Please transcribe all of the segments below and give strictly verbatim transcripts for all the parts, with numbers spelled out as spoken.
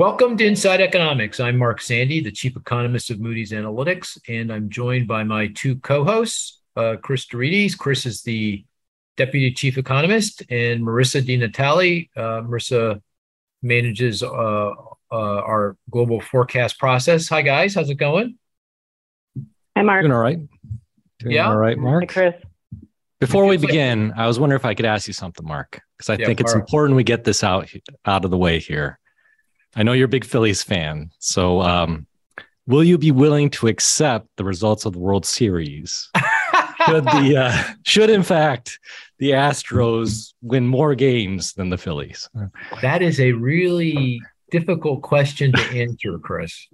Welcome to Inside Economics. I'm Mark Sandy, the Chief Economist of Moody's Analytics, and I'm joined by my two co-hosts, uh, Chris Dorides. Chris is the Deputy Chief Economist, and Marissa Di Natale. Uh, Marissa manages uh, uh, our global forecast process. Hi, guys. How's it going? Hi, Mark. Doing all right. Doing yeah. all right, Mark. Hi, Chris. Before we begin, I was wondering if I could ask you something, Mark, because I yeah, think it's important we get this out out of the way here. I know you're a big Phillies fan, so um, will you be willing to accept the results of the World Series? should, the, uh, should, in fact, the Astros win more games than the Phillies? That is a really difficult question to answer, Chris.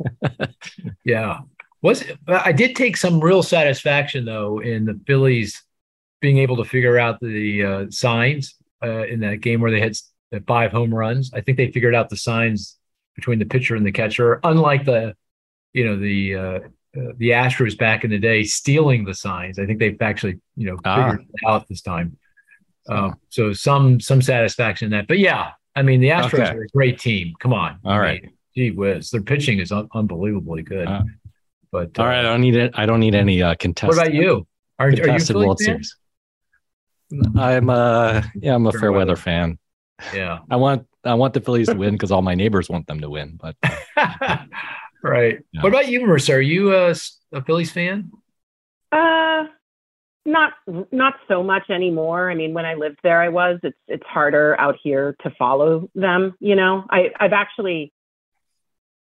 yeah. Was it, I did take some real satisfaction, though, in the Phillies being able to figure out the uh, signs uh, in that game where they had five home runs. I think they figured out the signs between the pitcher and the catcher, unlike the, you know, the uh, uh, the Astros back in the day stealing the signs. I think they've actually, you know, figured ah. it out this time. Uh, so some some satisfaction in that. But yeah, I mean, the Astros okay. are a great team. Come on. All right. I mean, gee whiz, their pitching is un- unbelievably good. Uh, but uh, all right, I don't need it. I don't need any uh, contested. What about you? Are, are you a World Series? I'm uh yeah, I'm a fair, fair weather, weather fan. Yeah, I want. I want the Phillies to win because all my neighbors want them to win. But uh, right. Yeah. What about you, Marissa? Are you a, a Phillies fan? Uh, not not so much anymore. I mean, when I lived there, I was. It's it's harder out here to follow them. You know, I I've actually.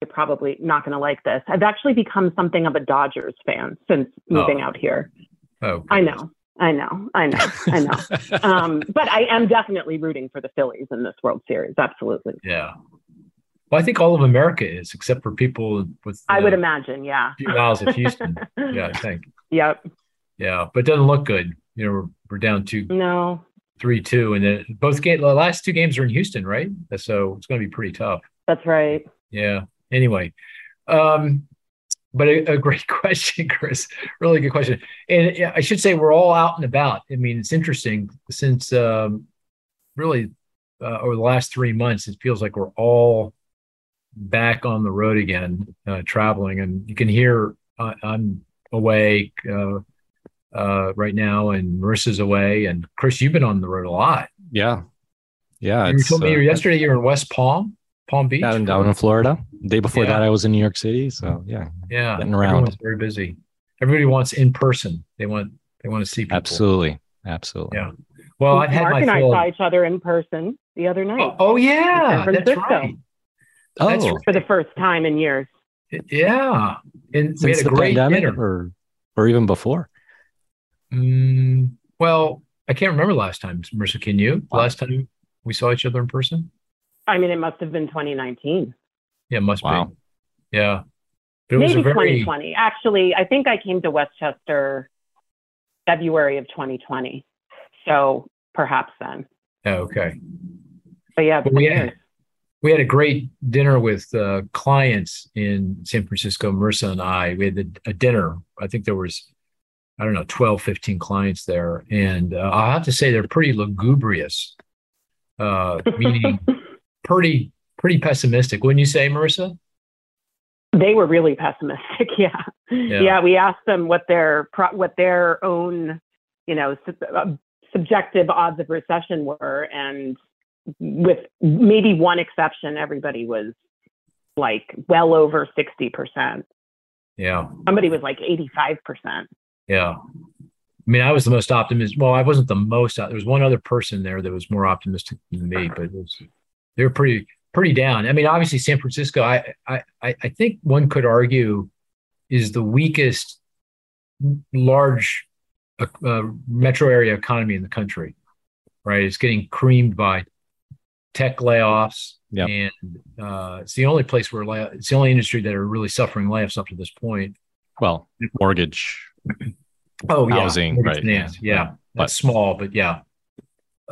You're probably not going to like this. I've actually become something of a Dodgers fan since moving oh. out here. Oh, goodness. I know. I know, I know, I know. Um, but I am definitely rooting for the Phillies in this World Series. Absolutely. Yeah. Well, I think all of America is, except for people with. I uh, would imagine, yeah. A few miles of Houston. yeah, I think. Yep. Yeah, but it doesn't look good. You know, we're, we're down two. No. Three, two, and then both game. The last two games are in Houston, right? So it's going to be pretty tough. That's right. Yeah. Anyway. Um, But a, a great question, Chris. Really good question. And I should say we're all out and about. I mean, it's interesting since um, really uh, over the last three months, it feels like we're all back on the road again, uh, traveling. And you can hear uh, I'm away uh, uh, right now and Marissa's away. And Chris, you've been on the road a lot. Yeah. Yeah. You told me uh, yesterday you were in West Palm. Palm Beach, down, down in Florida. The day before yeah. that, I was in New York City. So yeah, yeah, getting around. Everyone's very busy. Everybody wants in person. They want they want to see people. Absolutely, absolutely. Yeah. Well, I've had Mark my and full... I saw each other in person the other night. Oh, oh yeah, San Francisco. That's right. Oh, that's right. For the first time in years. Yeah, and since we had a the great pandemic, dinner, or, or even before. Mm, well, I can't remember last time, Marissa. Can you? Wow. Last time we saw each other in person. I mean, it must have been twenty nineteen. Yeah, it must wow. be. Yeah. But it Maybe was a very... twenty twenty. Actually, I think I came to Westchester February of twenty twenty. So perhaps then. Oh, okay. But yeah. But we, had, we had a great dinner with uh, clients in San Francisco, Marissa and I. We had a, a dinner. I think there was, I don't know, twelve, fifteen clients there. And uh, I'll have to say they're pretty lugubrious, uh, meaning... Pretty, pretty pessimistic, wouldn't you say, Marissa? They were really pessimistic. Yeah, yeah. yeah we asked them what their what their own, you know, sub- subjective odds of recession were, and with maybe one exception, everybody was like well over sixty percent. Yeah. Somebody was like eighty-five percent. Yeah. I mean, I was the most optimistic. Well, I wasn't the most. There was one other person there that was more optimistic than me, but it was. They're pretty pretty down. I mean, obviously, San Francisco, I, I I think one could argue is the weakest large uh, metro area economy in the country, right? It's getting creamed by tech layoffs. Yep. And uh, it's the only place where lay- it's the only industry that are really suffering layoffs up to this point. Well, mortgage, oh, yeah. housing, mortgage right? Finance, yeah, yeah. Right. That's small, but yeah.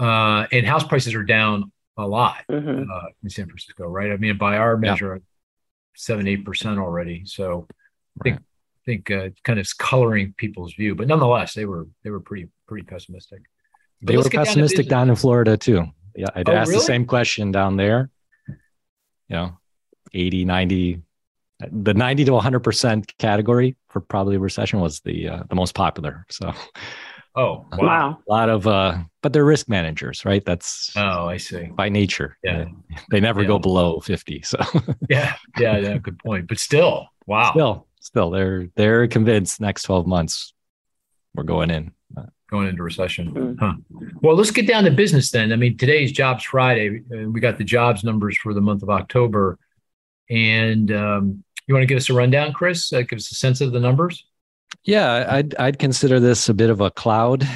Uh, and house prices are down a lot mm-hmm. uh, in San Francisco, right? I mean, by our measure, yeah. seven, eight percent already. So I think, right. think uh, kind of coloring people's view, but nonetheless, they were they were pretty pretty pessimistic. But they were pessimistic down, down in Florida too. Yeah, I'd oh, asked really? the same question down there. Yeah, eighty, ninety, the ninety to one hundred percent category for probably recession was the uh, the most popular. So, oh wow, a lot of uh, but they're risk managers, right? That's oh, I see by nature. Yeah, they never yeah. go below fifty. So yeah, yeah, yeah, good point. But still, wow, still, still, they're they're convinced next twelve months we're going in. Going into recession. Huh. Well, let's get down to business then. I mean, today's Jobs Friday. We got the jobs numbers for the month of October. And um, you want to give us a rundown, Chris? Uh, give us a sense of the numbers? Yeah, I'd, I'd consider this a bit of a cloud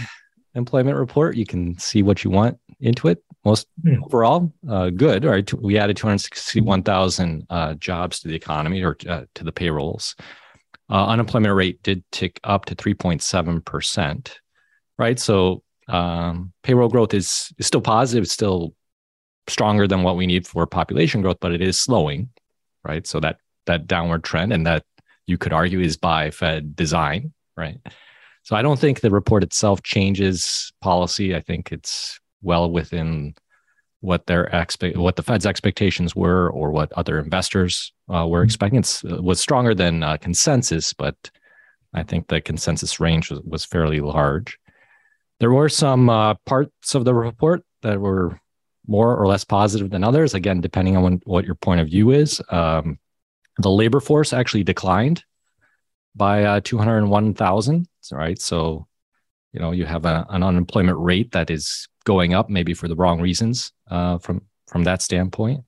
employment report. You can see what you want into it. Most hmm. overall, uh, good. All right, we added two hundred sixty-one thousand uh, jobs to the economy or uh, to the payrolls. Uh, unemployment rate did tick up to three point seven percent. Right. So um, payroll growth is, is still positive. It's still stronger than what we need for population growth, but it is slowing. Right. So that that downward trend, and that you could argue is by Fed design. Right. So I don't think the report itself changes policy. I think it's well within what their expe- what the Fed's expectations were, or what other investors uh, were expecting. It's, it was stronger than uh, consensus, but I think the consensus range was, was fairly large. There were some uh, parts of the report that were more or less positive than others, again, depending on when, what your point of view is. Um, the labor force actually declined by uh, two hundred one thousand, right? So, you know, you have a, an unemployment rate that is going up, maybe for the wrong reasons uh, from, from that standpoint.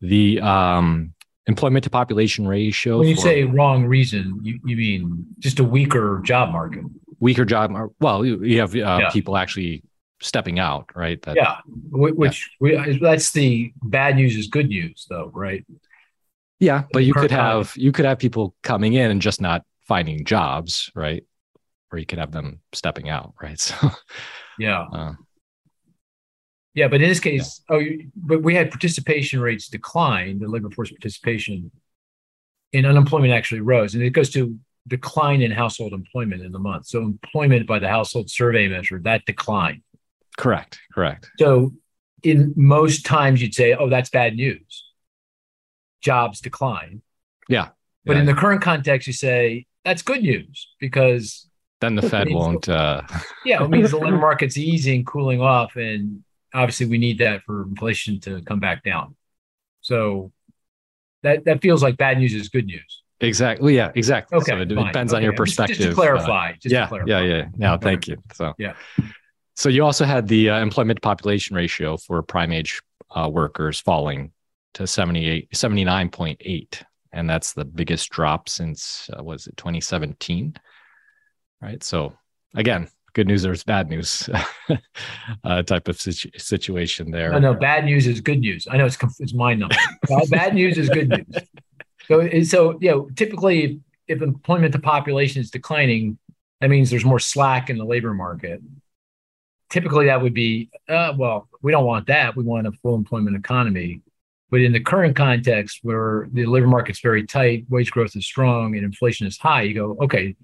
The um, employment to population ratio... When you for, say wrong reason, you, you mean just a weaker job market? Weaker job. Well, you have uh, yeah. people actually stepping out, right? That, yeah, which yeah. We, that's the bad news is good news, though, right? Yeah, but you could have you could have people coming in and just not finding jobs, right? Or you could have them stepping out, right? So, yeah, uh, yeah. But in this case, yeah. oh, but we had participation rates decline. The labor force participation, and unemployment actually rose, and it goes to decline in household employment in the month. So employment by the household survey measure, that declined. Correct, correct. So in most times you'd say, oh, that's bad news. Jobs decline. Yeah. But yeah. in the current context, you say, that's good news, because then the Fed won't. Uh... yeah, it means the labor market's easing, cooling off. And obviously we need that for inflation to come back down. So that, that feels like bad news is good news. Exactly. Yeah, exactly. Okay, so it fine. depends okay. on your perspective. Just to clarify. Just yeah, to clarify. Yeah, yeah. No, thank you. So, yeah. So you also had the uh, employment population ratio for prime age uh, workers falling to seventy-eight, seventy-nine point eight. And that's the biggest drop since, uh, was it twenty seventeen? Right. So again, good news versus bad news uh, type of situ- situation there. I know bad news is good news. I know it's, conf- it's my number. Bad news is good news. So, so, you know, typically if employment to population is declining, that means there's more slack in the labor market. Typically that would be, uh, well, we don't want that. We want a full employment economy. But in the current context where the labor market's very tight, wage growth is strong, and inflation is high, you go, okay,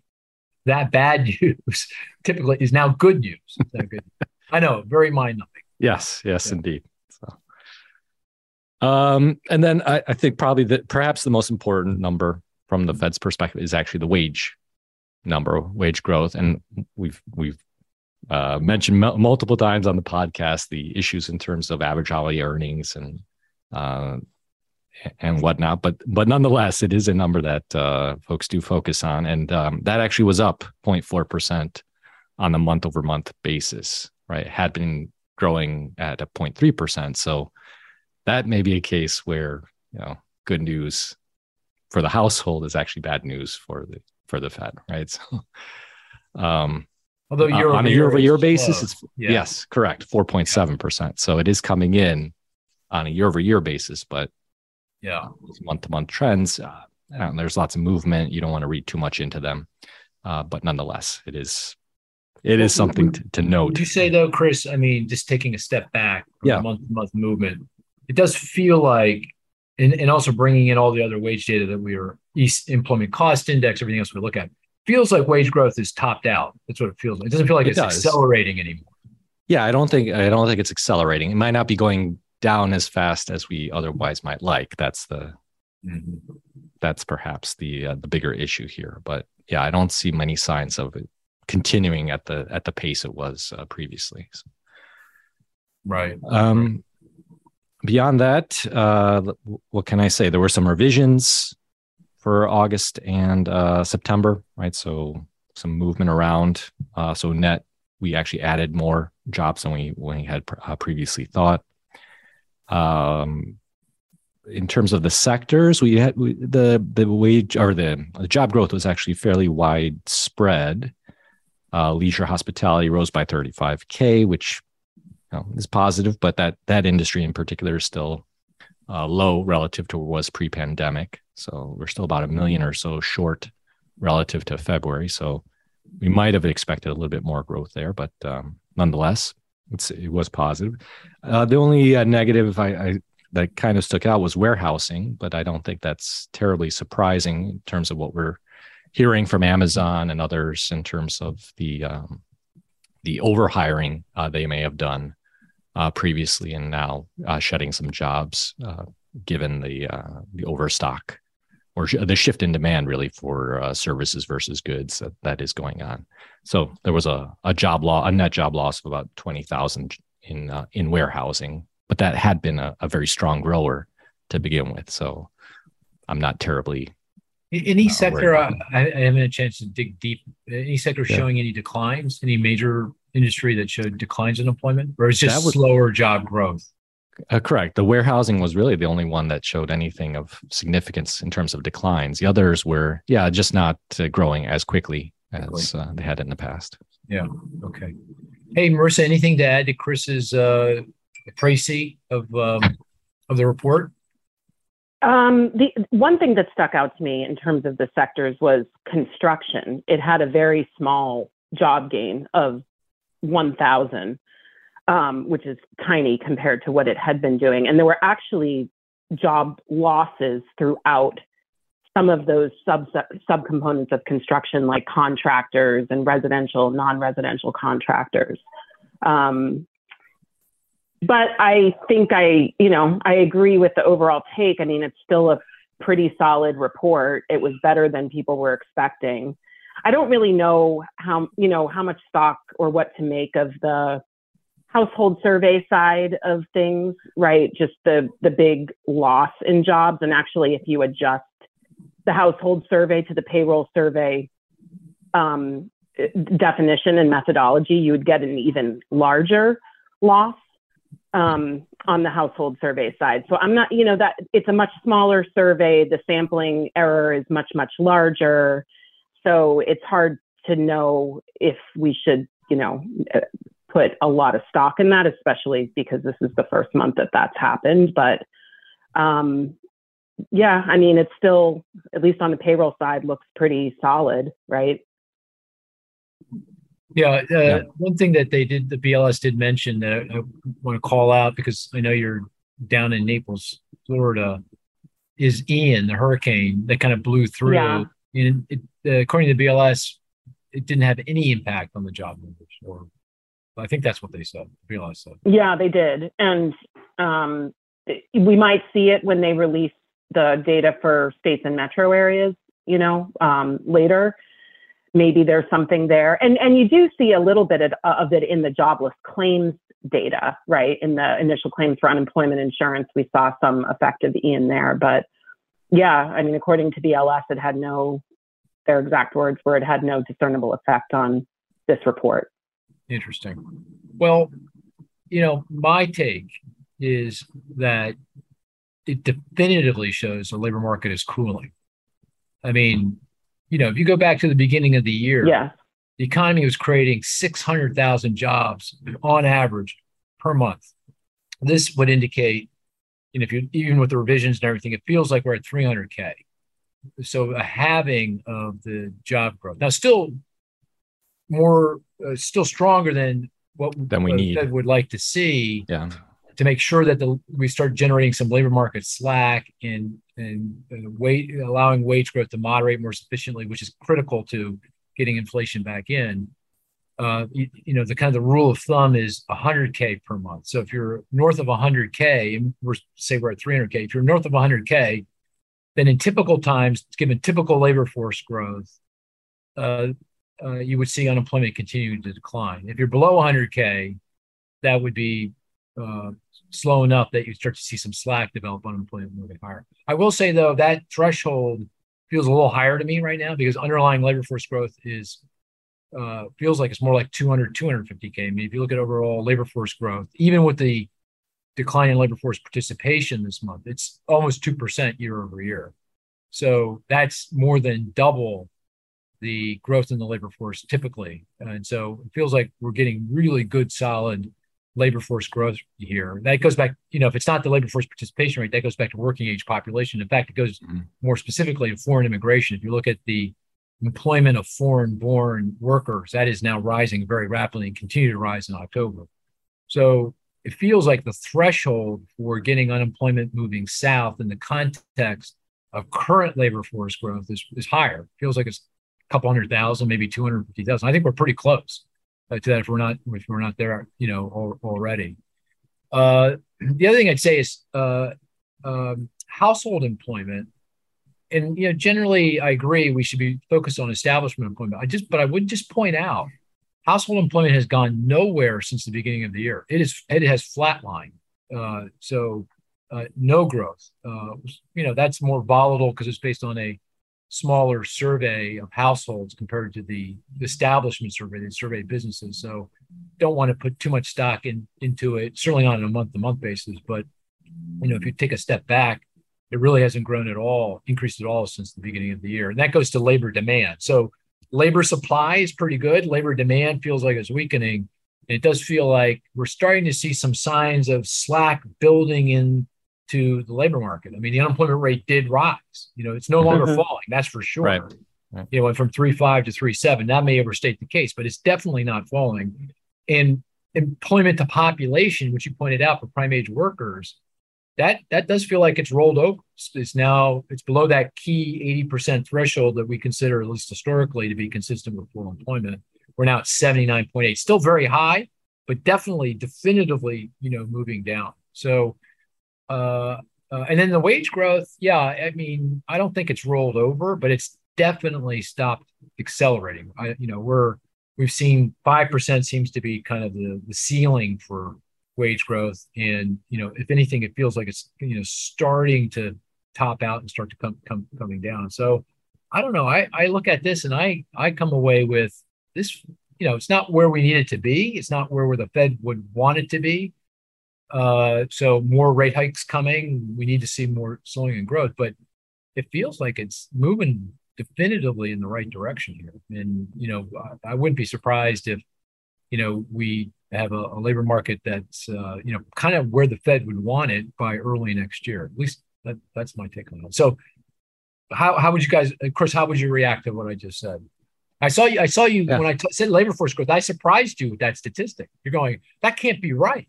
that bad news typically is now good news. Is that good? I know, very mind-numbing. Yes, yes, yeah. indeed. Um, and then I, I think probably that perhaps the most important number from the Fed's perspective is actually the wage number, wage growth. And we've we've uh, mentioned m- multiple times on the podcast the issues in terms of average hourly earnings and uh, and whatnot. But but nonetheless, it is a number that uh, folks do focus on, and um, that actually was up zero point four percent on a month over month basis. Right, it had been growing at a zero point three percent. So that may be a case where, you know, good news for the household is actually bad news for the for the Fed, right? So, um, although year on a year-over-year basis, it's, yeah. yes, correct, four point seven percent. So it is coming in on a year-over-year basis, but yeah, uh, month-to-month trends, uh, and there's lots of movement. You don't want to read too much into them, uh, but nonetheless, it is it is something to, to note. Would you say though, Chris? I mean, just taking a step back, from yeah, month-to-month movement. It does feel like, and, and also bringing in all the other wage data that we are, employment cost index, everything else we look at, feels like wage growth is topped out. That's what it feels like. It doesn't feel like it it's does. accelerating anymore. Yeah, I don't think I don't think it's accelerating. It might not be going down as fast as we otherwise might like. That's the Mm-hmm. That's perhaps the uh, the bigger issue here. But yeah, I don't see many signs of it continuing at the at the pace it was uh, previously. So. Right. Um, beyond that, uh, what can I say? There were some revisions for August and uh, September, right? So some movement around. Uh, so net, we actually added more jobs than we, we had pr- uh, previously thought. Um, in terms of the sectors, we had we, the the wage or the, the job growth was actually fairly widespread. Uh, leisure hospitality rose by thirty-five K, which you know, is positive, but that that industry in particular is still uh, low relative to what was pre-pandemic. So we're still about a million or so short relative to February. So we might have expected a little bit more growth there, but um, nonetheless, it's, it was positive. Uh, the only uh, negative I, I, that kind of stuck out was warehousing, but I don't think that's terribly surprising in terms of what we're hearing from Amazon and others in terms of the um, the overhiring uh, they may have done uh, previously, and now uh, shedding some jobs uh, given the uh, the overstock or sh- the shift in demand really for uh, services versus goods that, that is going on. So there was a a job law a net job loss of about twenty thousand in uh, in warehousing, but that had been a, a very strong grower to begin with. So I'm not terribly. Any uh, sector, uh, I, I haven't had a chance to dig deep. Any sector yeah. showing any declines? Any major industry that showed declines in employment, or is just was, slower job growth? Uh, correct. The warehousing was really the only one that showed anything of significance in terms of declines. The others were, yeah, just not uh, growing as quickly as uh, they had in the past. Yeah. Okay. Hey, Marissa, anything to add to Chris's uh, précis of um, of the report? Um, the one thing that stuck out to me in terms of the sectors was construction. It had a very small job gain of one thousand, um, which is tiny compared to what it had been doing. And there were actually job losses throughout some of those sub subcomponents of construction, like contractors and residential, non-residential contractors. Um, But I think I, you know, I agree with the overall take. I mean, it's still a pretty solid report. It was better than people were expecting. I don't really know how, you know, how much stock or what to make of the household survey side of things, right? Just the the big loss in jobs. And actually, if you adjust the household survey to the payroll survey um, definition and methodology, you would get an even larger loss. Um, on the household survey side. So I'm not, you know, that it's a much smaller survey. The sampling error is much, much larger. So it's hard to know if we should, you know, put a lot of stock in that, especially because this is the first month that that's happened. But um, yeah, I mean, it's still, at least on the payroll side, looks pretty solid, right? Yeah, uh, yeah, one thing that they did, the B L S did mention that I, I want to call out because I know you're down in Naples, Florida, is Ian, the hurricane that kind of blew through. Yeah. And it, uh, according to the B L S, it didn't have any impact on the job numbers. Or I think that's what they said. B L S said. Yeah, they did, and um, we might see it when they release the data for states and metro areas. You know, um, later. Maybe there's something there. And and you do see a little bit of it in the jobless claims data, right? In the initial claims for unemployment insurance, we saw some effect of Ian there. But yeah, I mean, according to B L S, it had no, their exact words were, it had no discernible effect on this report. Interesting. Well, you know, my take is that it definitively shows the labor market is cooling. I mean, you know, if you go back to the beginning of the year, yeah. the economy was creating six hundred thousand jobs on average per month. This would indicate, and if you even with the revisions and everything, it feels like we're at three hundred K. So a halving of the job growth. Now, still more, uh, still stronger than what than we uh, need. Would like to see yeah. to make sure that the, we start generating some labor market slack and. and, and wage, allowing wage growth to moderate more sufficiently, which is critical to getting inflation back in. Uh, you, you know, the kind of the rule of thumb is one hundred K per month. So if you're north of one hundred K, and we're say we're at three hundred K, if you're north of one hundred K, then in typical times, given typical labor force growth, uh, uh, you would see unemployment continue to decline. If you're below one hundred K, that would be uh, slow enough that you start to see some slack develop, unemployment moving higher. I will say, though, that threshold feels a little higher to me right now because underlying labor force growth is uh, feels like it's more like two hundred, two hundred fifty K. I mean, if you look at overall labor force growth, even with the decline in labor force participation this month, it's almost two percent year over year. So that's more than double the growth in the labor force typically. And so it feels like we're getting really good, solid labor force growth here. That goes back, you know, if it's not the labor force participation rate, that goes back to working age population. In fact, it goes mm-hmm. more specifically to foreign immigration. If you look at the employment of foreign-born workers, that is now rising very rapidly and continue to rise in October. So it feels like the threshold for getting unemployment moving south in the context of current labor force growth is, is higher. It feels like it's a couple hundred thousand, maybe two hundred fifty thousand. I think we're pretty close uh, to that if we're not if we're not there, you know, al- already. Uh, the other thing I'd say is uh, um, household employment. And, you know, generally, I agree we should be focused on establishment employment. I just, but I would just point out household employment has gone nowhere since the beginning of the year. It is it has flatlined, uh, so uh, no growth. Uh, you know, that's more volatile because it's based on a smaller survey of households compared to the establishment survey, the survey of businesses. So don't want to put too much stock in into it. Certainly not on a month-to-month basis. But you know, if you take a step back, it really hasn't grown at all, increased at all since the beginning of the year, and that goes to labor demand. So labor supply is pretty good. Labor demand feels like it's weakening. It does feel like we're starting to see some signs of slack building into the labor market. I mean, the unemployment rate did rise. You know, it's no longer falling. That's for sure. Right. Right. You know, it went from three point five to three point seven. That may overstate the case, but it's definitely not falling. And employment to population, which you pointed out for prime age workers, that that does feel like it's rolled over. It's now, it's below that key eighty percent threshold that we consider, at least historically, to be consistent with full employment. We're now at seventy-nine point eight, still very high, but definitely definitively, you know, moving down. So, uh, uh, and then the wage growth, yeah, I mean, I don't think it's rolled over, but it's definitely stopped accelerating. I, you know, we're, we've seen five percent seems to be kind of the, the ceiling for wage growth, and you know, if anything, it feels like it's, you know, starting to top out and start to come, come coming down. So I don't know. I, I look at this and I I come away with this. You know, it's not where we need it to be. It's not where, where the Fed would want it to be. Uh, so more rate hikes coming. We need to see more slowing in growth, but it feels like it's moving definitively in the right direction here. And you know, I, I wouldn't be surprised if you know we. have a, a labor market that's, uh, you know, kind of where the Fed would want it by early next year. At least that, that's my take on it. So how how would you guys, Chris, how would you react to what I just said? I saw you, I saw you yeah. when I t- said labor force growth, I surprised you with that statistic. You're going, that can't be right.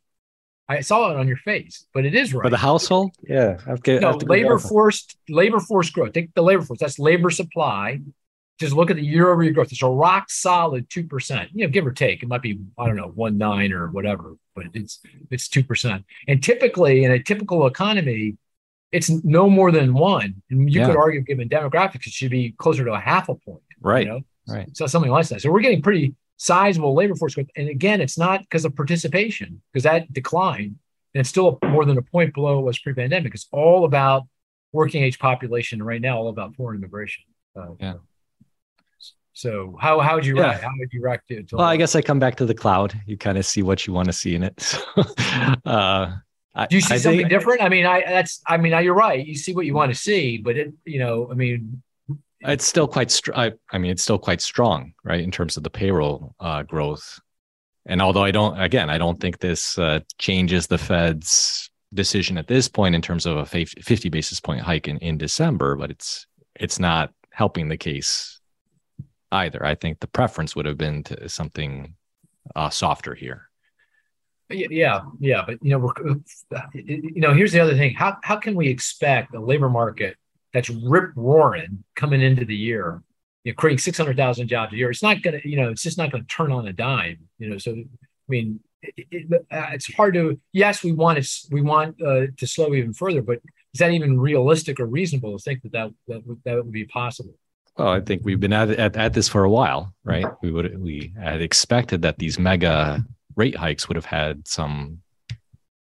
I saw it on your face, but it is right. For the household? Yeah. Okay. No, labor force, labor force growth. Take the labor force. That's labor supply. Just look at the year-over-year growth. It's a rock solid two percent, you know, give or take. It might be, I don't know, one nine or whatever, but it's it's two percent. And typically, in a typical economy, it's no more than one. And you yeah. could argue, given demographics, it should be closer to a half a point, right? You know? Right. So something like that. So we're getting pretty sizable labor force growth. And again, it's not because of participation, because that declined, and it's still more than a point below it was pre-pandemic. It's all about working age population right now, all about foreign immigration. Uh, yeah. So. So how how would you yeah. how would you react to it? Well, I guess I come back to the cloud. You kind of see what you want to see in it. So, uh, do you see I something think, different? I mean, I that's I mean, you're right. You see what you want to see, but it, you know, I mean, it's still quite. Str- I, I mean, it's still quite strong, right, in terms of the payroll uh, growth. And although I don't, again, I don't think this uh, changes the Fed's decision at this point in terms of a fifty basis point hike in, in December, but it's it's not helping the case either. I think the preference would have been to something uh, softer here. Yeah, yeah, but you know, we're, you know, here's the other thing: how how can we expect a labor market that's rip roaring coming into the year, you know, creating six hundred thousand jobs a year? It's not gonna, you know, it's just not gonna turn on a dime, you know. So I mean, it, it, it's hard to. Yes, we want it, we want uh, to slow even further, but is that even realistic or reasonable to think that that, that, that would be possible? Well, I think we've been at, at at this for a while, right? We would we had expected that these mega rate hikes would have had some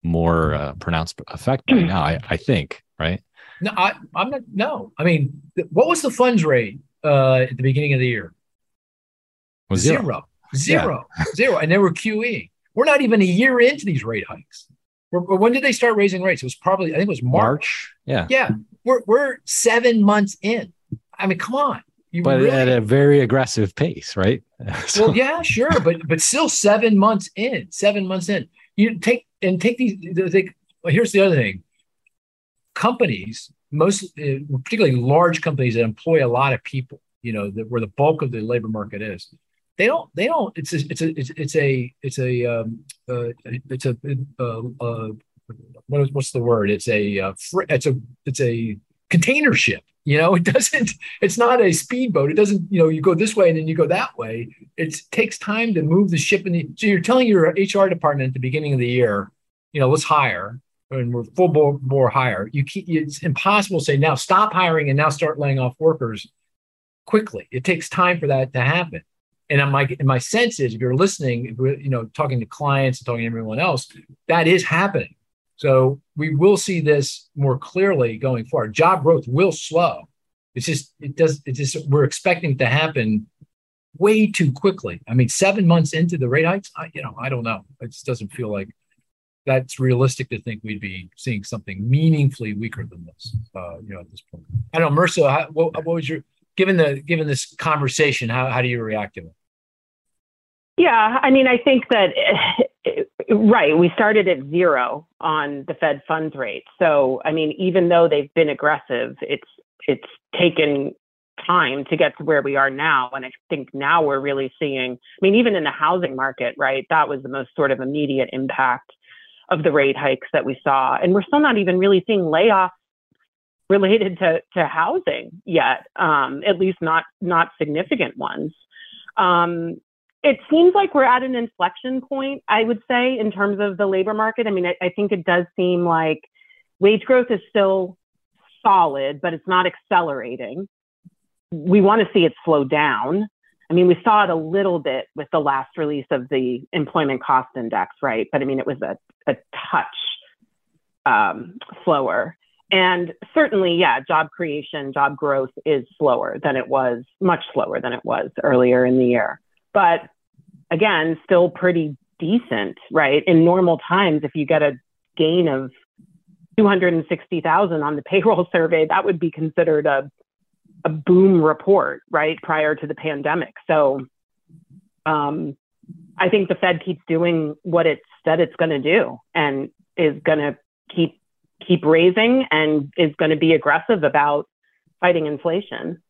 more uh, pronounced effect by now. I, I think, right? No, I, I'm not. No, I mean, th- what was the funds rate uh, at the beginning of the year? Was zero, zero, zero, yeah. zero, and there were Q E. We're not even a year into these rate hikes. We're, when did they start raising rates? It was probably, I think it was March. March? Yeah, yeah. We're we're seven months in. I mean, come on. You but really... at a very aggressive pace, right? so... Well, yeah, sure, but but still seven months in. Seven months in. You take and take these. Take, well, here's the other thing. Companies, most uh, particularly large companies that employ a lot of people, you know, that where the bulk of the labor market is, they don't. They don't. It's a. It's a. It's a. It's a. Um, uh, it's a. Uh, uh, what is, what's the word? It's a. Uh, fr- it's a. It's a container ship. You know, it doesn't, it's not a speedboat. It doesn't, you know, you go this way and then you go that way. It takes time to move the ship. In the, so you're telling your H R department at the beginning of the year, you know, let's hire and we're full bore, bore hire. You keep, it's impossible to say now stop hiring and now start laying off workers quickly. It takes time for that to happen. And my, and my sense is if you're listening, if we're, you know, talking to clients and talking to everyone else, that is happening. So we will see this more clearly going forward. Job growth will slow. It's just, it does, it's just, we're expecting it to happen way too quickly. I mean, seven months into the rate hikes, I, you know, I don't know. It just doesn't feel like that's realistic to think we'd be seeing something meaningfully weaker than this, uh, you know, at this point. I don't know, Marissa, how, what, what was your, given the, given this conversation, how, how do you react to it? Yeah, I mean, I think that, right, we started at zero on the Fed funds rate. So, I mean, even though they've been aggressive, it's it's taken time to get to where we are now. And I think now we're really seeing, I mean, even in the housing market, right, that was the most sort of immediate impact of the rate hikes that we saw. And we're still not even really seeing layoffs related to, to housing yet, um, at least not, not significant ones. Um, It seems like we're at an inflection point, I would say, in terms of the labor market. I mean, I, I think it does seem like wage growth is still solid, but it's not accelerating. We want to see it slow down. I mean, we saw it a little bit with the last release of the employment cost index, right? But I mean, it was a, a touch um, slower. And certainly, yeah, job creation, job growth is slower than it was, much slower than it was earlier in the year. But again, still pretty decent, right? In normal times, if you get a gain of two hundred sixty thousand on the payroll survey, that would be considered a a boom report, right? Prior to the pandemic. So um, I think the Fed keeps doing what it said it's going to do and is going to keep keep raising and is going to be aggressive about fighting inflation.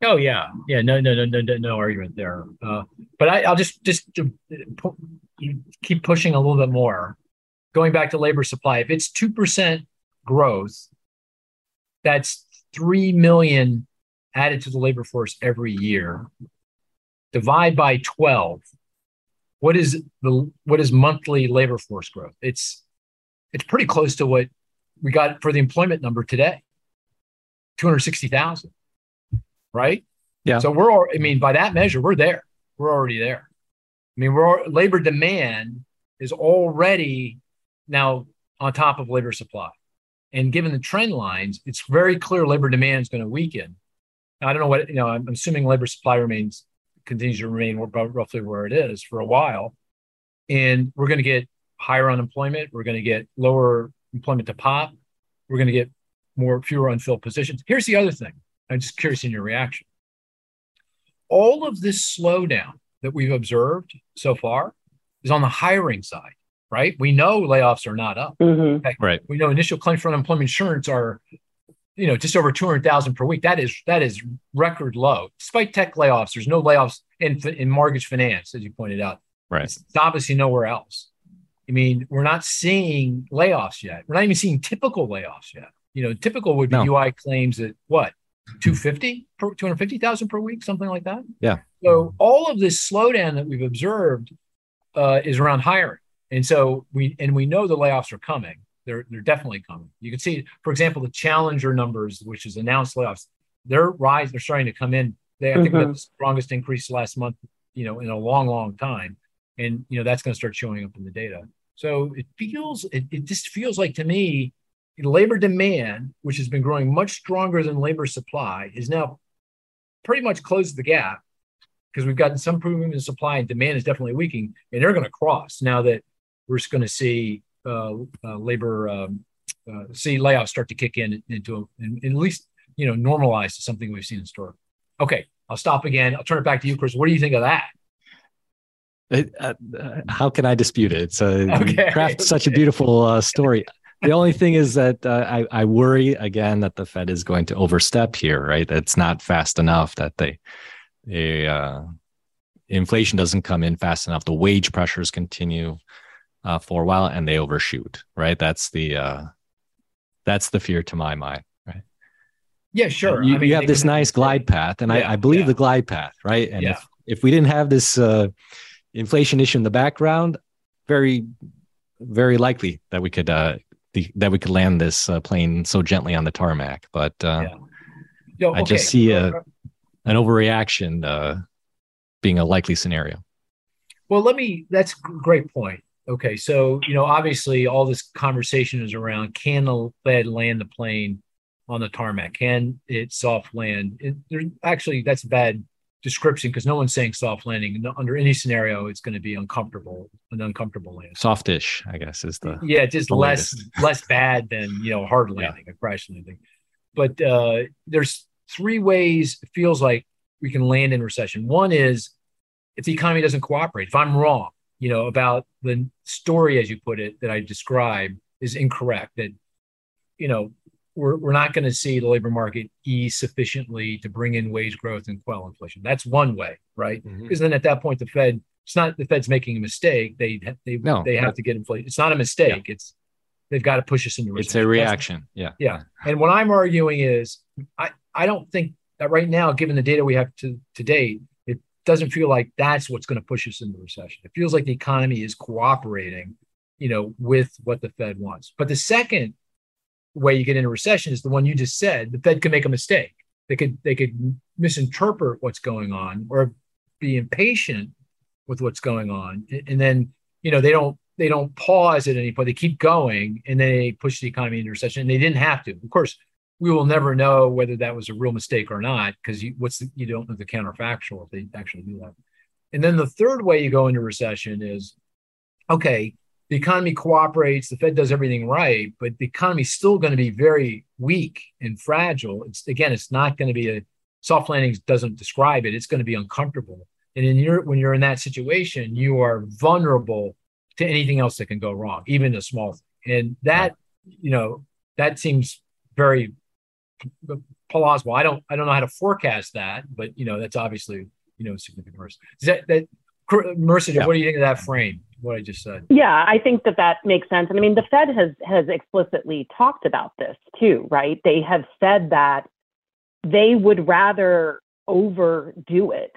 Oh yeah, yeah, no, no, no, no, no, no argument there. Uh, but I, I'll just just uh, po- keep pushing a little bit more. Going back to labor supply, if it's two percent growth, that's three million added to the labor force every year. Divide by twelve. What is the what is monthly labor force growth? It's it's pretty close to what we got for the employment number today. Two hundred sixty thousand. Right? Yeah. So we're, I mean, by that measure, we're there. We're already there. I mean, we're labor demand is already now on top of labor supply. And given the trend lines, it's very clear labor demand is going to weaken. Now, I don't know what, you know, I'm assuming labor supply remains, continues to remain roughly where it is for a while. And we're going to get higher unemployment. We're going to get lower employment to pop. We're going to get more, fewer unfilled positions. Here's the other thing. I'm just curious in your reaction. All of this slowdown that we've observed so far is on the hiring side, right? We know layoffs are not up. Mm-hmm. Okay. Right. We know initial claims for unemployment insurance are, you know, just over two hundred thousand per week. That is that is record low. Despite tech layoffs, there's no layoffs in in mortgage finance, as you pointed out. Right. It's obviously nowhere else. I mean, we're not seeing layoffs yet. We're not even seeing typical layoffs yet. You know, typical would be no. U I claims at what? two hundred fifty per two hundred fifty thousand per week, something like that. Yeah. So all of this slowdown that we've observed uh, is around hiring. And so we, and we know the layoffs are coming. They're, they're definitely coming. You can see, for example, the Challenger numbers, which is announced layoffs, their rise, they're starting to come in. They, I think, mm-hmm. that's the strongest increase last month, you know, in a long, long time. And, you know, that's going to start showing up in the data. So it feels, it, it just feels like to me, labor demand, which has been growing much stronger than labor supply, is now pretty much closed the gap because we've gotten some improvement in supply and demand is definitely weakening. And they're going to cross now that we're just going to see uh, uh, labor, um, uh, see layoffs start to kick in into a, in, in at least, you know, normalize to something we've seen historically. Okay, I'll stop again. I'll turn it back to you, Chris. What do you think of that? It, uh, uh, how can I dispute it? So okay. Craft such a beautiful uh, story. The only thing is that uh, I, I worry again that the Fed is going to overstep here, right? It's not fast enough that they, they uh, inflation doesn't come in fast enough. The wage pressures continue uh, for a while, and they overshoot, right? That's the uh, that's the fear to my mind, right? Yeah, sure. You, I mean, you have this nice glide path, and yeah, I, I believe yeah. the glide path, right? And yeah. if, if we didn't have this uh, inflation issue in the background, very, very likely that we could. Uh, The, that we could land this uh, plane so gently on the tarmac, but uh, yeah. Yo, okay. I just see a, an overreaction uh, being a likely scenario. Well, let me, that's a great point. Okay. So, you know, obviously all this conversation is around, can the Fed land the plane on the tarmac? Can it soft land? It, there, actually, that's a bad description because no one's saying soft landing. No, under any scenario, it's going to be uncomfortable, an uncomfortable landing. Softish, I guess, is the yeah, just the less less bad than you know hard landing, yeah. a crash landing. But uh, there's three ways it feels like we can land in recession. One is if the economy doesn't cooperate. If I'm wrong, you know, about the story as you put it that I described is incorrect. That you know. We're, we're not going to see the labor market ease sufficiently to bring in wage growth and quell inflation. That's one way, right? Because mm-hmm. then at that point, the Fed, it's not the Fed's making a mistake. They they no, they have no. to get inflation. It's not a mistake. Yeah. It's they've got to push us into recession. It's a reaction. Yeah. Yeah. And what I'm arguing is I, I don't think that right now, given the data we have to, to date, it doesn't feel like that's what's going to push us into recession. It feels like the economy is cooperating, you know, with what the Fed wants. But the second way you get into recession is the one you just said. The Fed could make a mistake. They could they could misinterpret what's going on or be impatient with what's going on, and then you know they don't they don't pause at any point. They keep going, and they push the economy into recession. And they didn't have to. Of course, we will never know whether that was a real mistake or not because you what's the, you don't know the counterfactual if they actually do that. And then the third way you go into recession is, okay. The economy cooperates, the Fed does everything right, but the economy is still going to be very weak and fragile. It's again, it's not going to be a soft landing doesn't describe it. It's going to be uncomfortable. And in your, when you're in that situation, you are vulnerable to anything else that can go wrong, even a small thing. And that, you know, that seems very plausible. I don't I don't know how to forecast that, but you know, that's obviously, you know, significant risk. Is that that Marissa, yeah. what do you think of that frame? What I just said. Yeah, I think that that makes sense. And I mean, the Fed has has explicitly talked about this too, right? They have said that they would rather overdo it.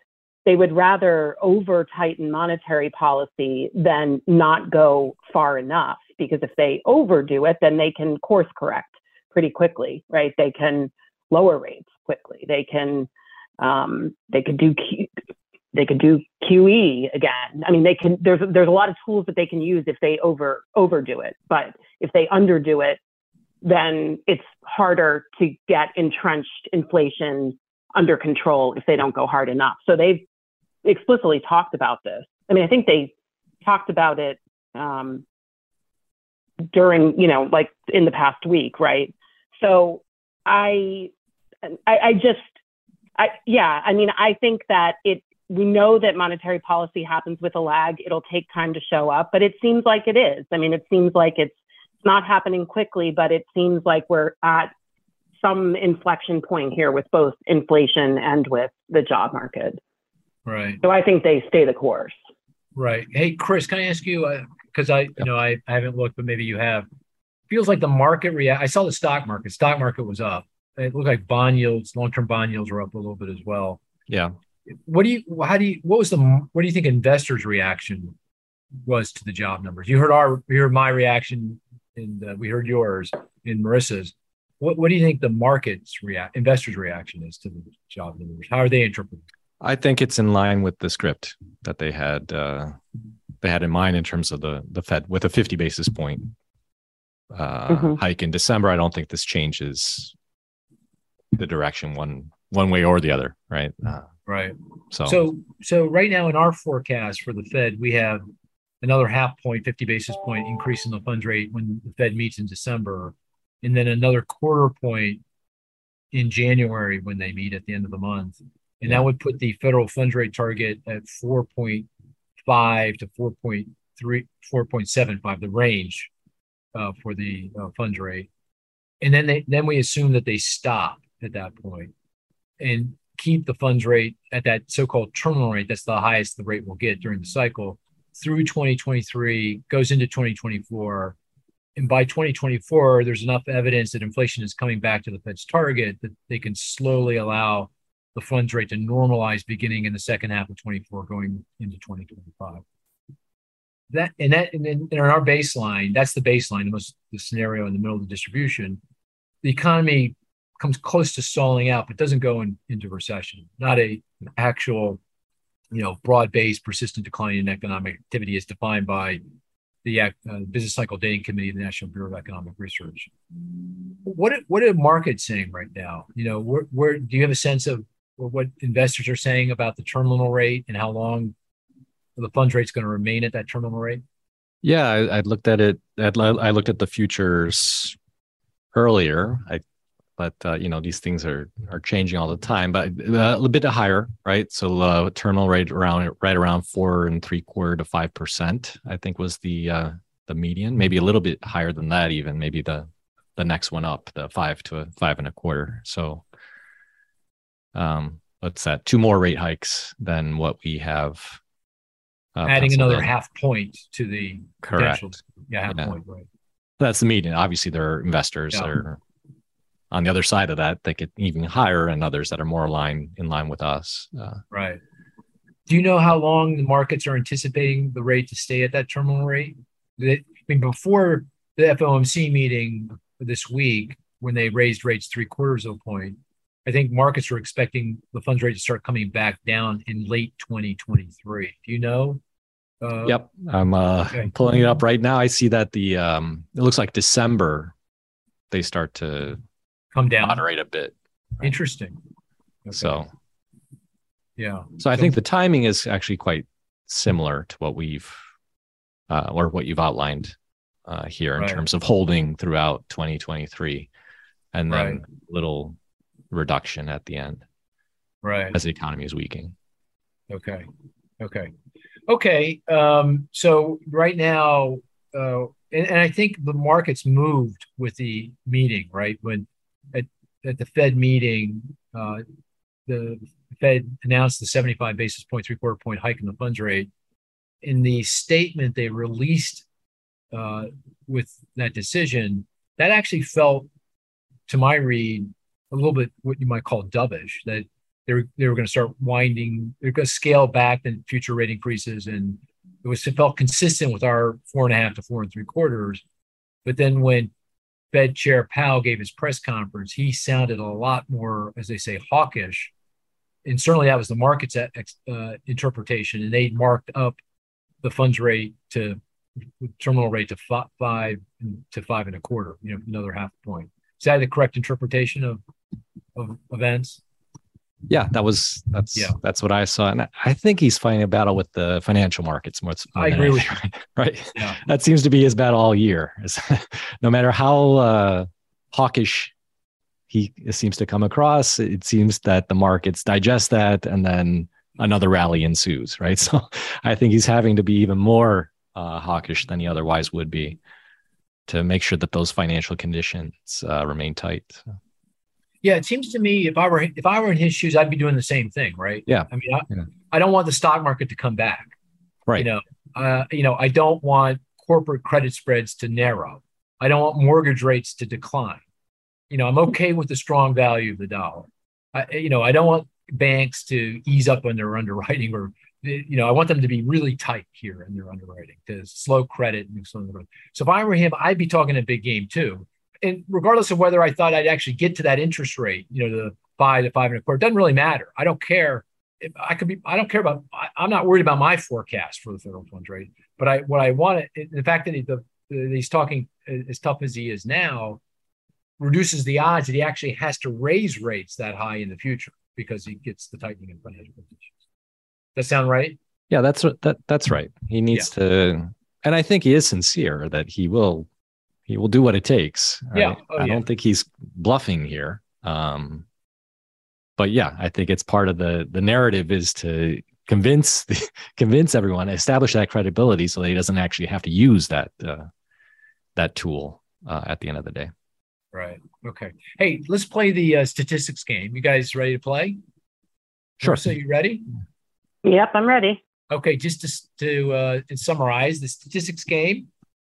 They would rather over tighten monetary policy than not go far enough, because if they overdo it, then they can course correct pretty quickly, right? They can lower rates quickly. They can um, they could do. Q- They could do Q E again. I mean, they can. There's there's a lot of tools that they can use if they over overdo it. But if they underdo it, then it's harder to get entrenched inflation under control if they don't go hard enough. So they've explicitly talked about this. I mean, I think they talked about it um, during, you know, like in the past week, right? So I, I, I just, I yeah. I mean, I think that it. We know that monetary policy happens with a lag. It'll take time to show up, but it seems like it is. I mean, it seems like it's not happening quickly, but it seems like we're at some inflection point here with both inflation and with the job market. Right. So I think they stay the course. Right. Hey, Chris, can I ask you, because uh, I, you know, I, I haven't looked, but maybe you have. Feels like the market react. I saw the stock market. Stock market was up. It looked like bond yields, long-term bond yields were up a little bit as well. Yeah. What do you, how do you, what was the, what do you think investors' reaction was to the job numbers? You heard our, you heard my reaction and uh, we heard yours and Marissa's. What, what do you think the market's react, investors' reaction is to the job numbers? How are they interpreting? I think it's in line with the script that they had uh, they had in mind in terms of the the Fed with a fifty basis point uh, mm-hmm. hike in December. I don't think this changes the direction one one way or the other, right? Uh, right. So. so so right now in our forecast for the Fed, we have another half point, fifty basis point increase in the funds rate when the Fed meets in December, and then another quarter point in January when they meet at the end of the month. And yeah. that would put the federal funds rate target at four point five to four point three, four point seven five, the range uh, for the uh, funds rate. And then they, then we assume that they stop at that point and keep the funds rate at that so-called terminal rate. That's the highest the rate will get during the cycle through twenty twenty-three, goes into twenty twenty-four. And by twenty twenty-four, there's enough evidence that inflation is coming back to the Fed's target that they can slowly allow the funds rate to normalize beginning in the second half of twenty-four, going into twenty twenty-five. That and that and in our baseline, that's the baseline, the most the scenario in the middle of the distribution. The economy comes close to stalling out, but doesn't go in, into recession. Not a an actual, you know, broad-based persistent decline in economic activity as defined by the uh, Business Cycle Dating Committee of the National Bureau of Economic Research. What what are markets saying right now? You know, where where do you have a sense of what investors are saying about the terminal rate and how long the funds rate's going to remain at that terminal rate? Yeah, I, I looked at it. I'd, I looked at the futures earlier, I, but uh, you know these things are are changing all the time. But uh, a bit higher, right? So uh, terminal rate around right around four and three quarter to five percent, I think was the uh, the median. Maybe a little bit higher than that, even maybe the the next one up, the five to five and a quarter. So. Um, what's that? Two more rate hikes than what we have. Uh, Adding another in. half point to the correct. Potential. Yeah, half yeah. point, right. That's the median. Obviously, there are investors yeah. that are on the other side of that that get even higher, and others that are more aligned in line with us. Uh, right. Do you know how long the markets are anticipating the rate to stay at that terminal rate? They, I mean, before the F O M C meeting this week, when they raised rates three quarters of a point. I think markets are expecting the funds rate to start coming back down in late twenty twenty-three. Do you know? Uh, yep. I'm uh, okay. pulling it up right now. I see that the, um, it looks like December, they start to come down, moderate a bit. Right? Interesting. Okay. So, yeah. So I so, think the timing is actually quite similar to what we've, uh, or what you've outlined uh, here in right. terms of holding throughout twenty twenty-three and then right. little reduction at the end, right? As the economy is weakening. Okay, okay, okay. Um, so right now, uh, and, and I think the markets moved with the meeting, right? When at, at the Fed meeting, uh, the Fed announced the seventy-five basis point, three quarter point hike in the funds rate. In the statement they released uh, with that decision, that actually felt, to my read, a little bit what you might call dovish, that they were, they were going to start winding, they're going to scale back the future rate increases. And it was it felt consistent with our four and a half to four and three quarters. But then when Fed Chair Powell gave his press conference, he sounded a lot more, as they say, hawkish. And certainly that was the market's uh, interpretation. And they marked up the funds rate to terminal rate to five, five to five and a quarter, you know, another half point. Is that the correct interpretation of of events? Yeah, that was that's yeah. that's what I saw, and I think he's fighting a battle with the financial markets more. I agree with you. Right, yeah. That seems to be his battle all year. No matter how uh, hawkish he seems to come across, it seems that the markets digest that, and then another rally ensues. Right, so I think he's having to be even more uh, hawkish than he otherwise would be to make sure that those financial conditions uh, remain tight. So. Yeah, it seems to me if I were if I were in his shoes, I'd be doing the same thing, right? Yeah. I mean, I, yeah. I don't want the stock market to come back, right? You know, uh, you know, I don't want corporate credit spreads to narrow. I don't want mortgage rates to decline. You know, I'm okay with the strong value of the dollar. I, you know, I don't want banks to ease up on their underwriting or you know, I want them to be really tight here in their underwriting, to slow credit. And so on. So if I were him, I'd be talking a big game too. And regardless of whether I thought I'd actually get to that interest rate, you know, the five to five and a quarter, it doesn't really matter. I don't care. I could be, I don't care about, I, I'm not worried about my forecast for the federal funds rate, but I, what I want to, the fact that, he, the, that he's talking as tough as he is now reduces the odds that he actually has to raise rates that high in the future because he gets the tightening in financial conditions. That sound right? Yeah, that's that. That's right. He needs yeah. to, and I think he is sincere that he will, he will do what it takes. Right? Yeah, oh, I yeah. don't think he's bluffing here. Um, But yeah, I think it's part of the the narrative is to convince the, convince everyone, establish that credibility, so that he doesn't actually have to use that uh, that tool uh, at the end of the day. Right. Okay. Hey, let's play the uh, statistics game. You guys ready to play? Sure. So you ready? Yep, I'm ready. Okay. Just to to, uh, to summarize the statistics game,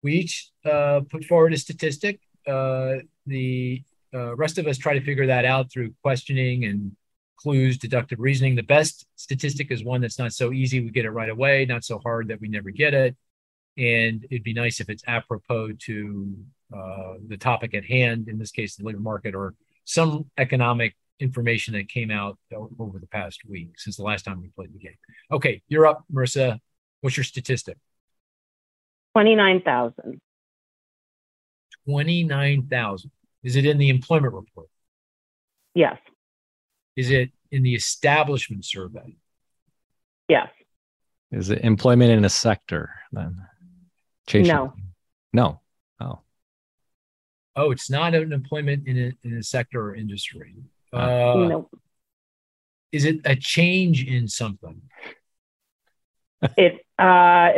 we each uh, put forward a statistic. Uh, the Uh, rest of us try to figure that out through questioning and clues, deductive reasoning. The best statistic is one that's not so easy we get it right away, not so hard that we never get it. And it'd be nice if it's apropos to uh, the topic at hand, in this case, the labor market or some economic information that came out over the past week since the last time we played the game. Okay, you're up, Marissa. What's your statistic? twenty-nine thousand. twenty-nine thousand. Is it in the employment report? Yes. Is it in the establishment survey? Yes. Is it employment in a sector then? Chase no. It. No. Oh. Oh, it's not an employment in a, in a sector or industry. Uh, uh, no. Is it a change in something? It uh,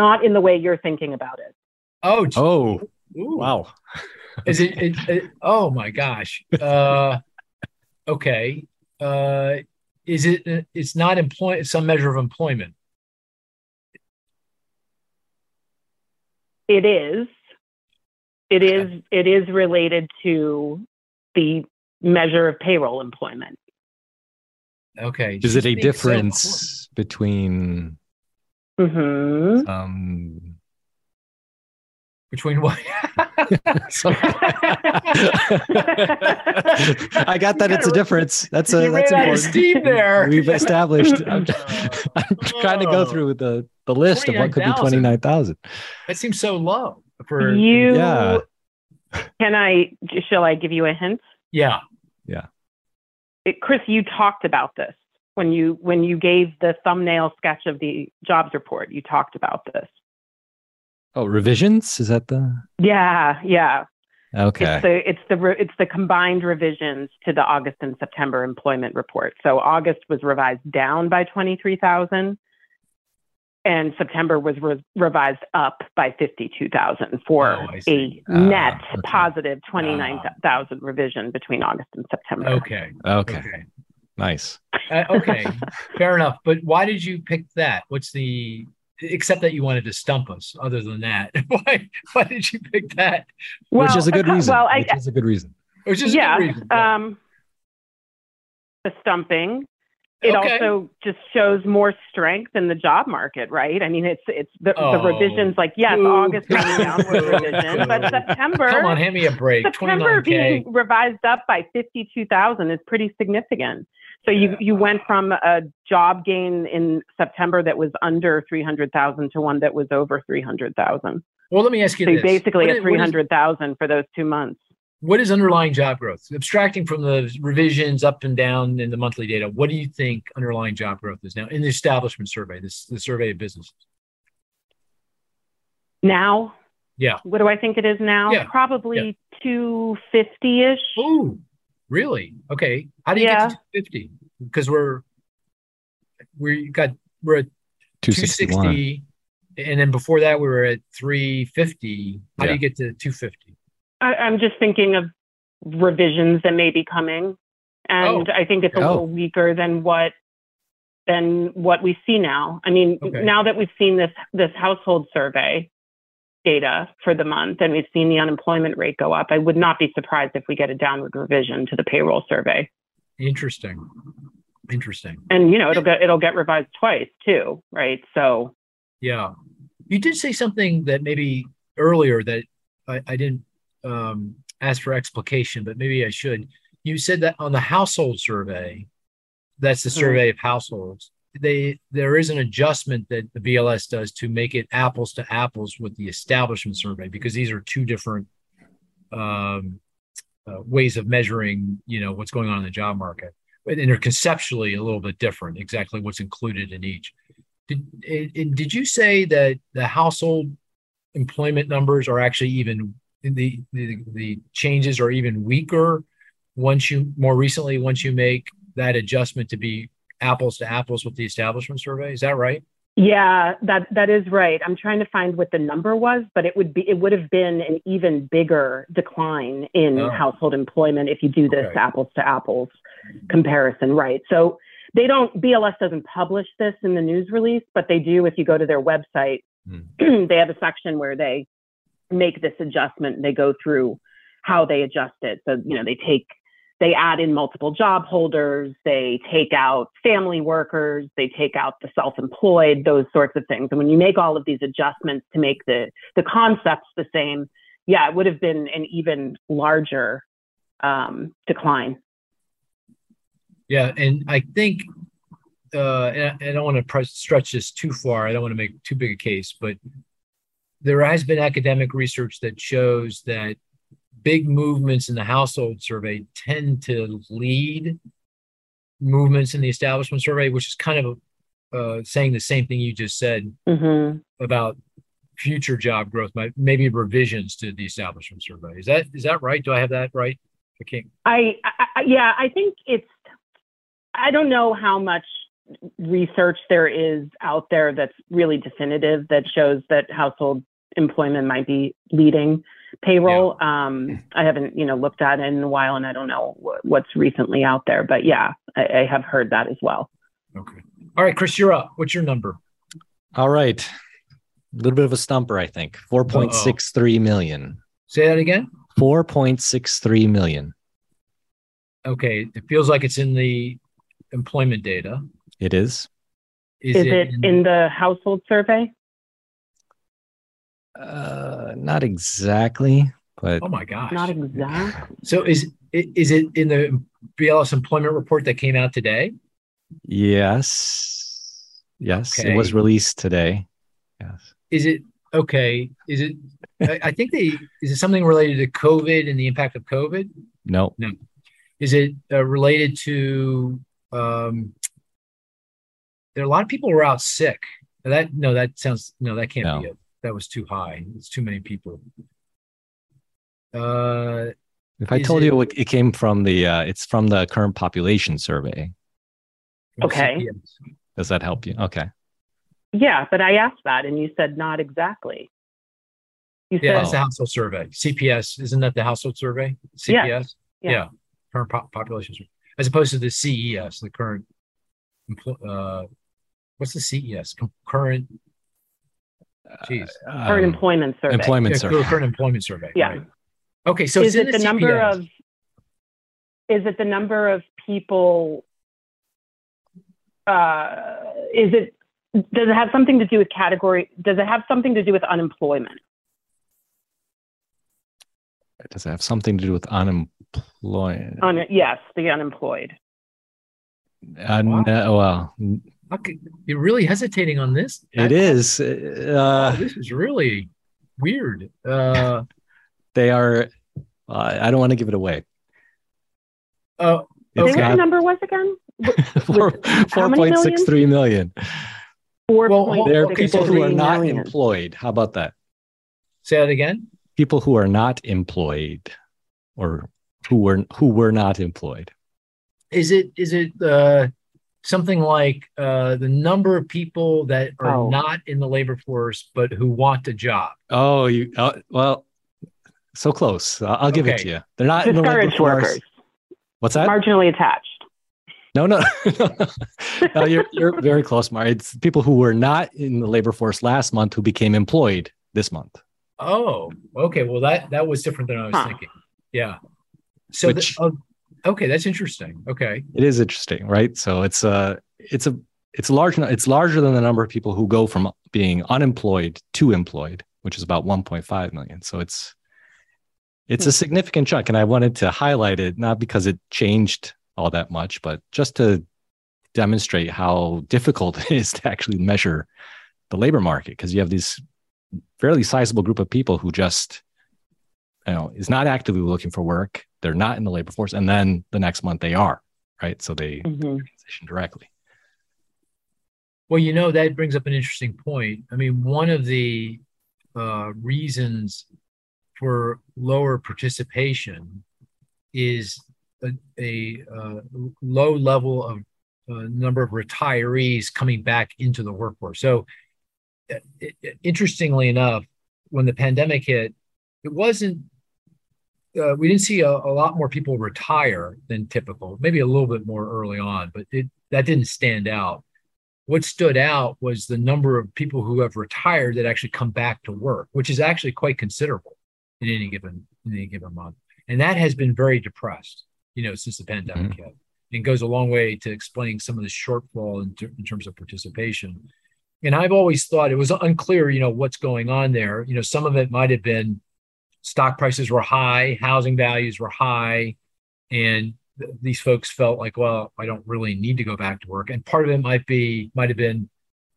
not in the way you're thinking about it. Oh, oh ooh. Wow. Is it, it, it? Oh my gosh. Uh, okay. Uh, is it, it's not employ some measure of employment. It is, it okay. is, it is related to the measure of payroll employment. Okay. Is it a difference so between, mm-hmm. um, Between what? I got that. It's a difference. That's a, that's important. Steve there. We've established. I'm, I'm trying to go through the, the list of what could be twenty-nine thousand. That seems so low for you. Yeah. Can I, shall I give you a hint? Yeah. Yeah. It, Chris, you talked about this when you, when you gave the thumbnail sketch of the jobs report, you talked about this. Oh, revisions? Is that the? Yeah, yeah. Okay. It's the it's the re, it's the combined revisions to the August and September employment report. So August was revised down by twenty-three thousand, and September was re, revised up by fifty-two thousand for oh, a uh, net okay. positive twenty-nine thousand uh, revision between August and September. Okay. Okay. okay. Nice. Uh, okay. Fair enough. But why did you pick that? What's the except that you wanted to stump us. Other than that, why why did you pick that? Well, which is a good reason. Well, I, which is a good reason. Which is yeah, a good reason. Yeah. Um, the stumping. It okay. also just shows more strength in the job market, right? I mean, it's it's the, oh. the revisions. Like yes, Ooh. August coming downward revision, but September. Come on, hand me a break. September twenty-nine K. Being revised up by fifty-two thousand is pretty significant. So you, you went from a job gain in September that was under three hundred thousand to one that was over three hundred thousand. Well, let me ask you so this. So basically at three hundred thousand for those two months. What is underlying job growth? Abstracting from the revisions up and down in the monthly data, what do you think underlying job growth is now in the establishment survey, this the survey of businesses? Now? Yeah. What do I think it is now? Yeah. Probably yeah. two fifty-ish. Ooh. Really? Okay. How do you yeah. get to two fifty? Because we're we got we're at two sixty, and then before that we were at three fifty. How yeah. do you get to two fifty? I, I'm just thinking of revisions that may be coming, and oh. I think it's a oh. little weaker than what than what we see now. I mean, okay. now that we've seen this this household survey data for the month, and we've seen the unemployment rate go up, I would not be surprised if we get a downward revision to the payroll survey. Interesting. Interesting. And, you know, it'll get, it'll get revised twice too. Right. So. Yeah. You did say something that maybe earlier that I, I didn't um, ask for explication, but maybe I should. You said that on the household survey, that's the survey mm-hmm. of households. They there is an adjustment that the B L S does to make it apples to apples with the establishment survey, because these are two different um, uh, ways of measuring, you know, what's going on in the job market, and they're conceptually a little bit different. Exactly what's included in each. Did and did you say that the household employment numbers are actually even the the, the changes are even weaker once you more recently once you make that adjustment to be apples to apples with the establishment survey? Is that right? Yeah, that, that is right. I'm trying to find what the number was, but it would be, it would have been an even bigger decline in oh. household employment if you do this okay. apples to apples comparison, right? So they don't, B L S doesn't publish this in the news release, but they do, if you go to their website, mm. they have a section where they make this adjustment. They go through how they adjust it. So, you know, they take They add in multiple job holders, they take out family workers, they take out the self-employed, those sorts of things. And when you make all of these adjustments to make the, the concepts the same, yeah, it would have been an even larger um, decline. Yeah, and I think, uh, and I don't want to stretch this too far, I don't want to make too big a case, but there has been academic research that shows that big movements in the household survey tend to lead movements in the establishment survey, which is kind of uh, saying the same thing you just said mm-hmm. about future job growth, maybe revisions to the establishment survey. Is that is that right? Do I have that right? Okay. I, I yeah, I think it's. I don't know how much research there is out there that's really definitive that shows that household employment might be leading payroll. Yeah. Um, I haven't, you know, looked at it in a while, and I don't know wh- what's recently out there, but yeah, I, I have heard that as well. Okay. All right, Chris, you're up. What's your number? All right. A little bit of a stumper, I think. four point six three million. Say that again? four point six three million. Okay. It feels like it's in the employment data. It is. Is, is it, it in, in the household survey? Uh, not exactly, but oh my gosh, not exactly. So is is it in the B L S employment report that came out today? Yes, yes, okay. It was released today. Yes. Is it okay? Is it? I, I think they is it something related to COVID and the impact of COVID? No, no. Is it uh, related to? Um, there are a lot of people who are out sick. That no, that sounds no, that can't no. be it. That was too high. It's too many people. Uh, if I told it, you it came from the, uh, it's from the current population survey. Okay. Does that help you? Okay. Yeah, but I asked that and you said not exactly. You yeah, said it's the household survey. C P S, isn't that the household survey? C P S? Yeah. yeah. yeah. Current po- population survey. As opposed to the C E S, the current, uh, what's the C E S? Current... Jeez. Uh, current um, employment survey. Employment yeah, survey. Current employment survey. Yeah. Right. Okay. So is it's it the, the number of? Is it the number of people? Uh, is it? Does it have something to do with category? Does it have something to do with unemployment? Does it have something to do with unemployment? Un, yes, the unemployed. Uh, wow. No, well. Okay. You're really hesitating on this. It is. Uh, oh, this is really weird. Uh, they are. Uh, I don't want to give it away. Oh, uh, okay. What the number was again? four point six three million. Four. Well, there are people who are not million. employed. How about that? Say that again. People who are not employed, or who were who were not employed. Is it? Is it? Uh, Something like uh, the number of people that are oh. not in the labor force, but who want a job. Oh, you uh, well, so close. I'll, I'll give okay. it to you. They're not in the labor force. Workers. What's that? Marginally attached. No, no, no. You're you're very close, Mar. It's people who were not in the labor force last month who became employed this month. Oh, okay. Well, that that was different than I was huh. thinking. Yeah. So. Which, the, uh, Okay, that's interesting. Okay, it is interesting, right? So it's a it's a it's large. It's larger than the number of people who go from being unemployed to employed, which is about one point five million. So it's it's a significant chunk, and I wanted to highlight it not because it changed all that much, but just to demonstrate how difficult it is to actually measure the labor market, because you have this fairly sizable group of people who just, you know, is not actively looking for work. They're not in the labor force, and then the next month they are, right? So they mm-hmm. transition directly. Well, you know, that brings up an interesting point. I mean, one of the uh, reasons for lower participation is a, a uh, low level of uh, number of retirees coming back into the workforce. So, uh, it, interestingly enough, when the pandemic hit, it wasn't, uh, we didn't see a, a lot more people retire than typical, maybe a little bit more early on, but it, that didn't stand out. What stood out was the number of people who have retired that actually come back to work, which is actually quite considerable in any given in any given month. And that has been very depressed, you know, since the pandemic mm-hmm. hit. And goes a long way to explaining some of the shortfall in, ter- in terms of participation. And I've always thought it was unclear, you know, what's going on there. You know, some of it might have been stock prices were high, housing values were high, and th- these folks felt like, well, I don't really need to go back to work. And part of it might be, might have been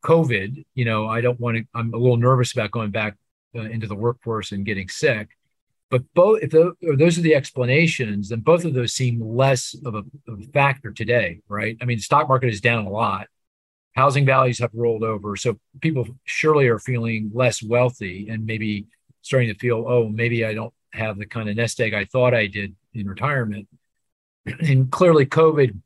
COVID. You know, I don't want to, I'm a little nervous about going back uh, into the workforce and getting sick. But both, if the, those are the explanations, then both of those seem less of a, of a factor today, right? I mean, the stock market is down a lot. Housing values have rolled over. So people surely are feeling less wealthy and maybe starting to feel, oh, maybe I don't have the kind of nest egg I thought I did in retirement. And clearly COVID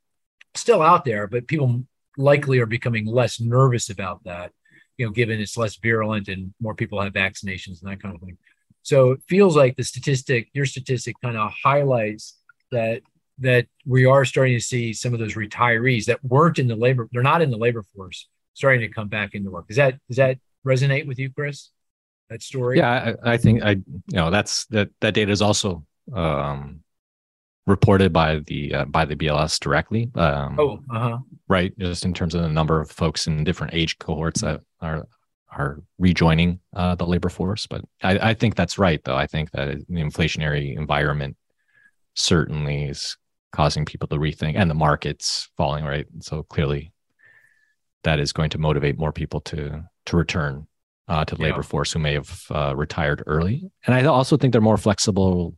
still out there, but people likely are becoming less nervous about that, you know, given it's less virulent and more people have vaccinations and that kind of thing. So it feels like the statistic, your statistic kind of highlights that that we are starting to see some of those retirees that weren't in the labor, they're not in the labor force, starting to come back into work. Is that, does that resonate with you, Chris? That story? Yeah, I, I think I, you know, that's that that data is also um, reported by the uh, by the B L S directly. Um, oh, uh-huh. Right, just in terms of the number of folks in different age cohorts that are are rejoining uh, the labor force. But I, I think that's right, though. I think that the inflationary environment certainly is causing people to rethink, and the market's falling, right? So clearly, that is going to motivate more people to to return. Uh, to the labor yeah. force who may have uh, retired early. And I also think there are more flexible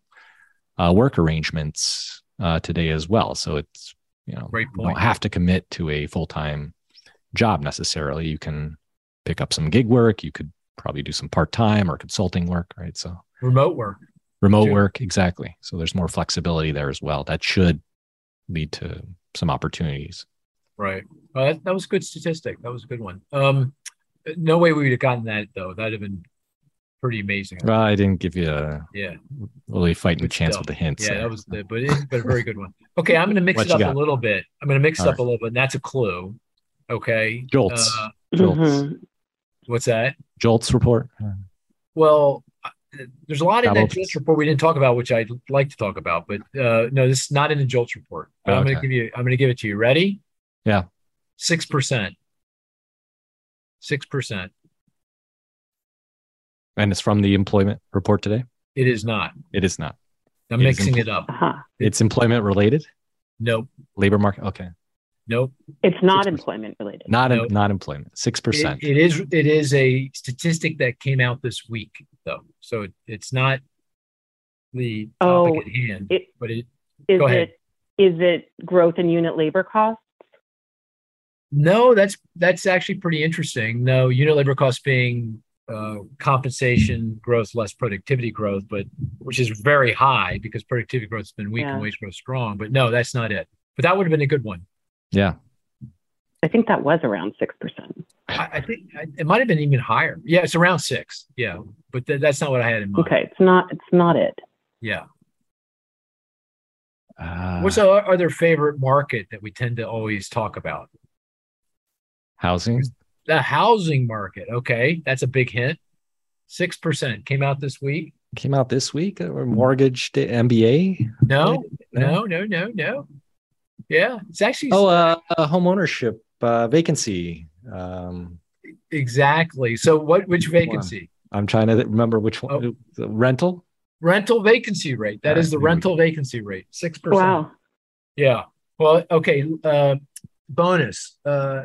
uh, work arrangements uh, today as well. So it's, you know, you don't have to commit to a full-time job necessarily. You can pick up some gig work. You could probably do some part-time or consulting work, right? So remote work. Remote too. work, exactly. So there's more flexibility there as well. That should lead to some opportunities. Right. Uh, that, that was a good statistic. That was a good one. Um, No way we would have gotten that, though. That'd have been pretty amazing. Well, I didn't give you a yeah. really fighting good chance stuff. with the hints. Yeah, so. that was the, but it's been a very good one. Okay, I'm going to mix what it up got? a little bit. I'm going to mix All it up right. a little bit, and that's a clue. Okay. Jolts. Uh, Jolts. Mm-hmm. What's that? Jolts report. Well, there's a lot Double. in that Jolts report we didn't talk about, which I'd like to talk about, but uh, no, this is not in the Jolts report. Okay. I'm going to give you. I'm going to give it to you. Ready? Yeah. Six percent. Six percent, and it's from the employment report today. It is not. It is not. I'm it mixing empl- it up. Uh-huh. It's employment related. Nope. Labor market. Okay. Nope. It's not six percent employment related. Not nope. em- not employment. Six percent. It, it is. It is a statistic that came out this week, though. So it, it's not the topic oh, at hand. It, but it. Is go ahead. It, is it growth in unit labor costs? No, that's that's actually pretty interesting. No, unit labor costs being uh, compensation growth less productivity growth, but which is very high because productivity growth has been weak yeah. and wage growth strong. But no, that's not it. But that would have been a good one. Yeah, I think that was around six percent. I, I think I, it might have been even higher. Yeah, it's around six. Yeah, but th- that's not what I had in mind. Okay, it's not. It's not it. Yeah. Uh, What's our other favorite market that we tend to always talk about? Housing? The housing market. Okay. That's a big hint. six percent came out this week. came out this week, or mortgage to M B A? No, no, no, no, no. Yeah, it's actually oh, uh, a home ownership uh, vacancy. Um, exactly. So what? Which vacancy? I'm trying to remember which one. Oh. The rental. Rental vacancy rate. That yeah, is the rental we... vacancy rate, six percent. Wow. Yeah. Well, okay. Uh, bonus. Uh,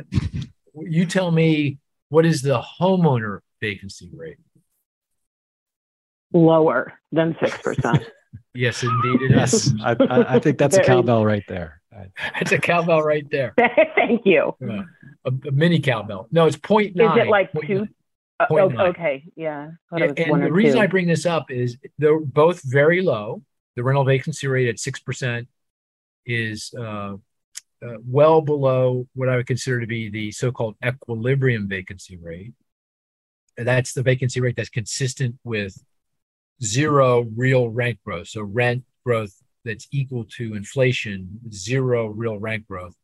you tell me, what is the homeowner vacancy rate? Lower than six percent. Yes, indeed it is. Yes. I, I, I think that's a cowbell right there. That's a cowbell right there. Thank you. Uh, a, a mini cowbell. No, it's point nine. Is it like two? Uh, okay, yeah. And, and the reason two. I bring this up is they're both very low. The rental vacancy rate at six percent is uh, uh, well below what I would consider to be the so-called equilibrium vacancy rate. And that's the vacancy rate that's consistent with zero real rent growth. So rent growth that's equal to inflation, zero real rent growth.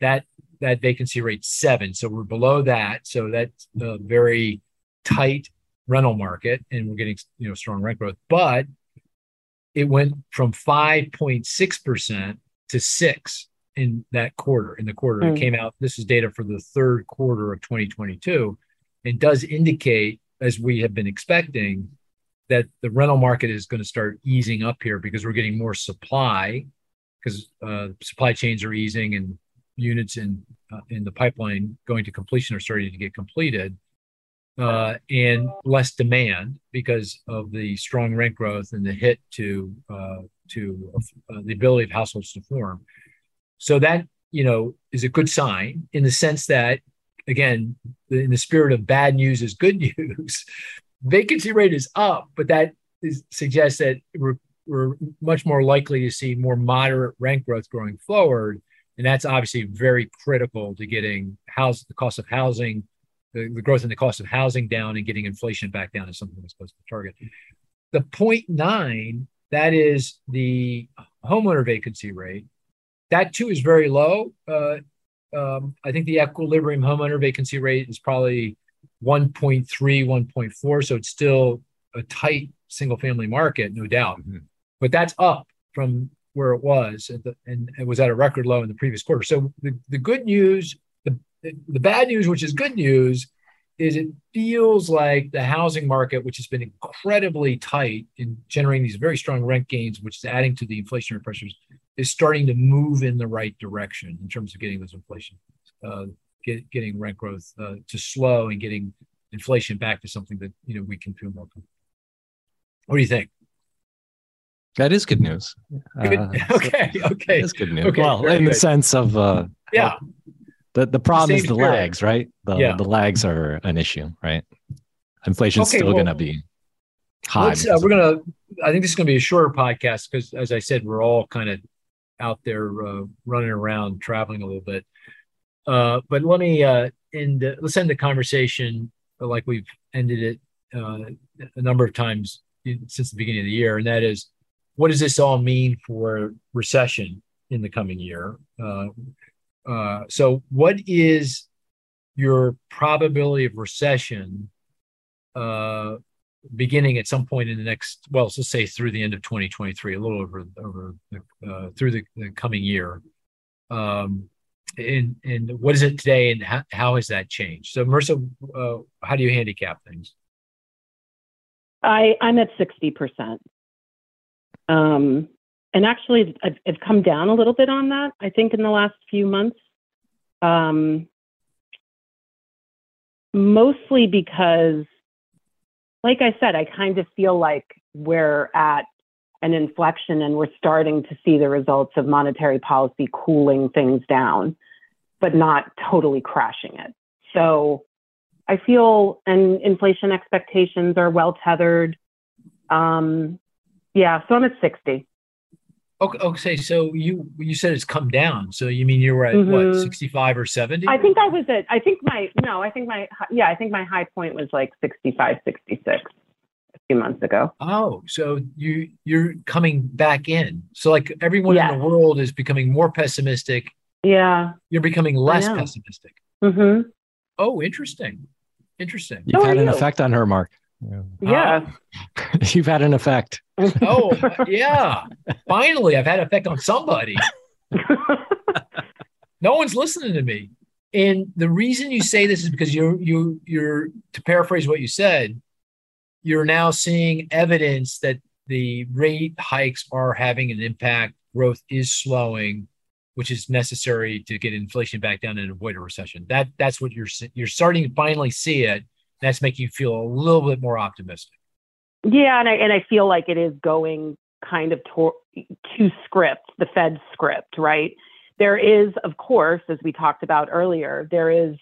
That that vacancy rate's seven. So we're below that. So that's a very tight rental market, and we're getting, you know, strong rent growth. But it went from five point six percent to six in that quarter, in the quarter. Mm. It came out, this is data for the third quarter of twenty twenty-two. It does indicate, as we have been expecting, that the rental market is going to start easing up here because we're getting more supply, because uh, supply chains are easing and units in uh, in the pipeline going to completion are starting to get completed, uh, and less demand because of the strong rent growth and the hit to uh, to uh, the ability of households to form. So that, you know, is a good sign in the sense that, again, in the spirit of bad news is good news, vacancy rate is up, but that is, suggests that we're, we're much more likely to see more moderate rent growth going forward. And that's obviously very critical to getting house, the cost of housing, the, the growth in the cost of housing down, and getting inflation back down is something that's supposed to target. The zero point nine, that is the homeowner vacancy rate. That too is very low. Uh, um, I think the equilibrium homeowner vacancy rate is probably one point three, one point four. So it's still a tight single family market, no doubt. Mm-hmm. But that's up from where it was at the, and it was at a record low in the previous quarter. So the, the good news, the, the bad news, which is good news, is it feels like the housing market, which has been incredibly tight in generating these very strong rent gains, which is adding to the inflationary pressures, is starting to move in the right direction in terms of getting those inflation, uh, get, getting rent growth uh, to slow and getting inflation back to something that, you know, we can feel more comfortable. What do you think? That is good news. Good. Uh, okay, so okay. That's good news. Okay, well, in good. the sense of uh, yeah, the the problem the is the spirit. lags, right? The yeah. the lags are an issue, right? Inflation's okay, still well, going to be high. Uh, we're gonna. I think this is going to be a shorter podcast because, as I said, we're all kind of out there uh, running around, traveling a little bit. Uh, but let me uh, end. Uh, let's end the conversation like we've ended it uh, a number of times since the beginning of the year, and that is, what does this all mean for recession in the coming year? Uh, uh, so what is your probability of recession uh, beginning at some point in the next, well, let's say through the end of twenty twenty-three, a little over, over uh, through the, the coming year? Um, and, and what is it today, and how, how has that changed? So Marissa, uh, how do you handicap things? I, I'm at sixty percent. Um, and actually, I've, I've come down a little bit on that, I think, in the last few months, um, mostly because, like I said, I kind of feel like we're at an inflection and we're starting to see the results of monetary policy cooling things down, but not totally crashing it. So I feel, and inflation expectations are well tethered. Um, Yeah, so I'm at sixty. Okay, okay, so you you said it's come down. So you mean you were at mm-hmm. what, sixty-five or seventy? I think I was at. I think my no. I think my yeah. I think my high point was like sixty-five, sixty-six a few months ago. Oh, so you you're coming back in. So like everyone yeah. in the world is becoming more pessimistic. Yeah, you're becoming less pessimistic. Mm-hmm. Oh, interesting, interesting. You've How had an you? effect on her, Mark. Yeah. Uh, you've had an effect. Oh, yeah. Finally, I've had an effect on somebody. No one's listening to me. And the reason you say this is because you're, you, you're, to paraphrase what you said, you're now seeing evidence that the rate hikes are having an impact. Growth is slowing, which is necessary to get inflation back down and avoid a recession. That that's what you're you're starting to finally see it. That's making you feel a little bit more optimistic. Yeah, and I and I feel like it is going kind of to, to script, the Fed script, right? There is, of course, as we talked about earlier, there is,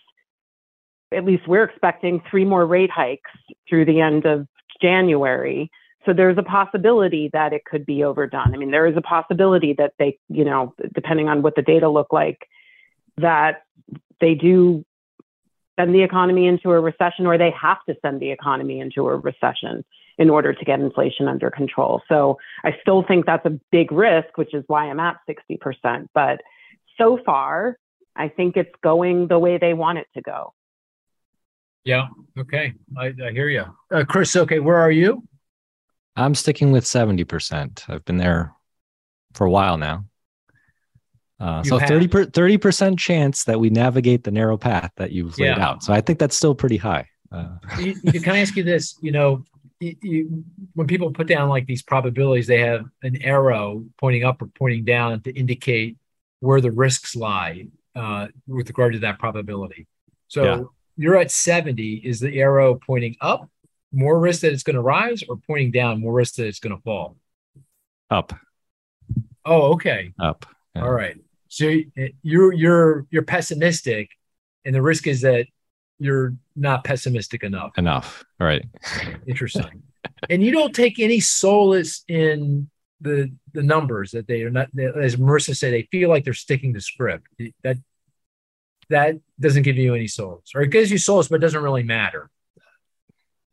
at least we're expecting three more rate hikes through the end of January. So there's a possibility that it could be overdone. I mean, there is a possibility that they, you know, depending on what the data look like, that they do send the economy into a recession, or they have to send the economy into a recession in order to get inflation under control. So I still think that's a big risk, which is why I'm at sixty percent. But so far, I think it's going the way they want it to go. Yeah. Okay. I, I hear you. Uh, Chris, okay, where are you? I'm sticking with seventy percent. I've been there for a while now. Uh, so thirty percent chance that we navigate the narrow path that you've yeah. laid out. So I think that's still pretty high. Uh, you, you, can I ask you this? You know, you, you, when people put down like these probabilities, they have an arrow pointing up or pointing down to indicate where the risks lie uh, with regard to that probability. So yeah. you're at seventy. Is the arrow pointing up? More risk that it's going to rise, or pointing down, more risk that it's going to fall? Up. Oh, okay. Up. Yeah. All right. So you're you're you're pessimistic, and the risk is that you're not pessimistic enough. Enough. All right. Interesting. And you don't take any solace in the the numbers that they are not. As Marissa said, they feel like they're sticking the script. That that doesn't give you any solace, or it gives you solace, but it doesn't really matter.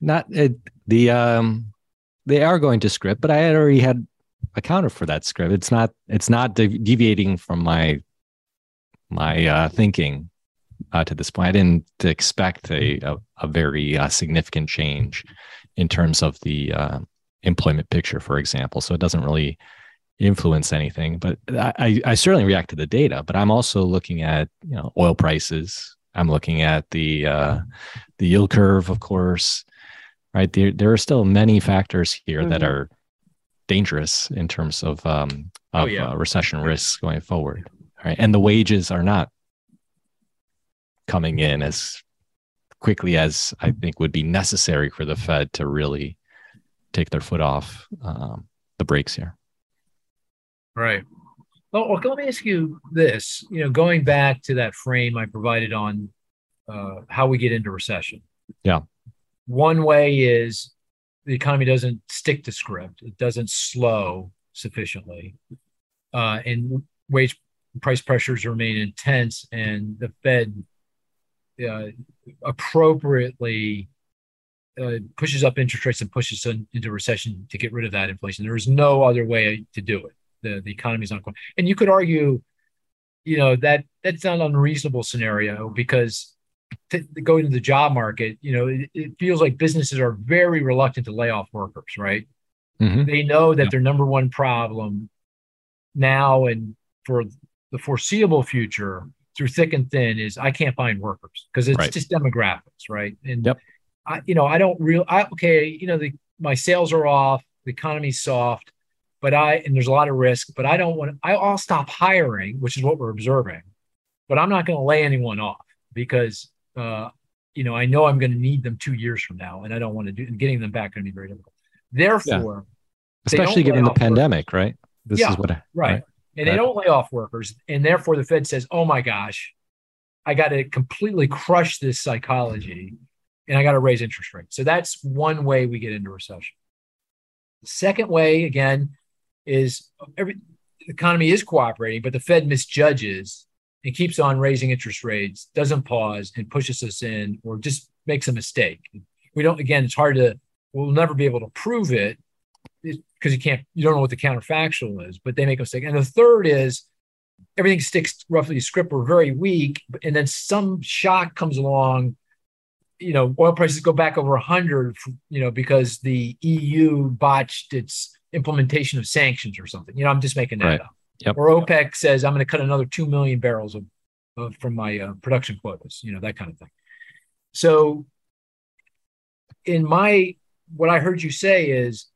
Not it, the um, they are going to script, but I had already had accounted for that script. It's not it's not de- deviating from my my uh, thinking uh, to this point. I didn't expect a a, a very uh, significant change in terms of the uh, employment picture, for example. So it doesn't really influence anything. But I, I certainly react to the data. But I'm also looking at you know oil prices. I'm looking at the uh, the yield curve, of course. Right. There, there are still many factors here mm-hmm. that are dangerous in terms of, um, of oh, yeah. uh, recession risks going forward. Right. And the wages are not coming in as quickly as I think would be necessary for the Fed to really take their foot off um, the brakes here. Right. Well, let me ask you this, you know, going back to that frame I provided on uh, how we get into recession. Yeah. One way is the economy doesn't stick to script. It doesn't slow sufficiently. Uh, and wage price pressures remain intense, and the Fed uh, appropriately uh, pushes up interest rates and pushes in, into recession to get rid of that inflation. There is no other way to do it. The, the economy is not going. And you could argue, you know, that that's not an unreasonable scenario, because to go into the job market, you know, it, it feels like businesses are very reluctant to lay off workers, right? Mm-hmm. They know that yeah. their number one problem now and for the foreseeable future through thick and thin is I can't find workers, because it's right. just demographics, right? And, yep. I, you know, I don't real. I, okay, you know, the, my sales are off, the economy's soft, but I, and there's a lot of risk, but I don't want to, I'll stop hiring, which is what we're observing, but I'm not going to lay anyone off, because Uh, you know, I know I'm going to need them two years from now, and I don't want to do. And getting them back is going to be very difficult. Therefore, yeah. especially given the pandemic, workers. right? This yeah, is what I, right. right. And right. they don't lay off workers, and therefore the Fed says, "Oh my gosh, I got to completely crush this psychology, and I got to raise interest rates." So that's one way we get into recession. The second way, again, is every the economy is cooperating, but the Fed misjudges. It keeps on raising interest rates, doesn't pause, and pushes us in, or just makes a mistake. We don't, again, it's hard to, we'll never be able to prove it, because you can't, you don't know what the counterfactual is, but they make a mistake. And the third is everything sticks roughly to script. We're very weak, and then some shock comes along you know, oil prices go back over one hundred, you know, because the E U botched its implementation of sanctions or something. You know, I'm just making that right. up. Yep. Or OPEC yep. says, I'm going to cut another two million barrels of, of from my uh, production quotas, you know, that kind of thing. So in my, what I heard you say is,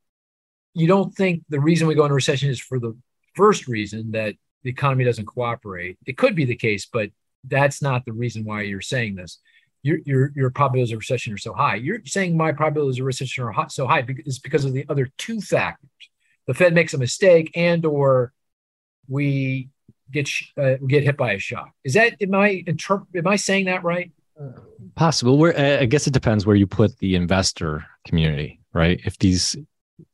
you don't think the reason we go into recession is for the first reason that the economy doesn't cooperate. It could be the case, but that's not the reason why you're saying this. Your, your, your probabilities of recession are so high. You're saying my probabilities of recession are hot, so high because it's because of the other two factors. The Fed makes a mistake and or we get uh, get hit by a shock. Is that, am I, interp- am I saying that right? Possible. We're, I guess it depends where you put the investor community, right? If these,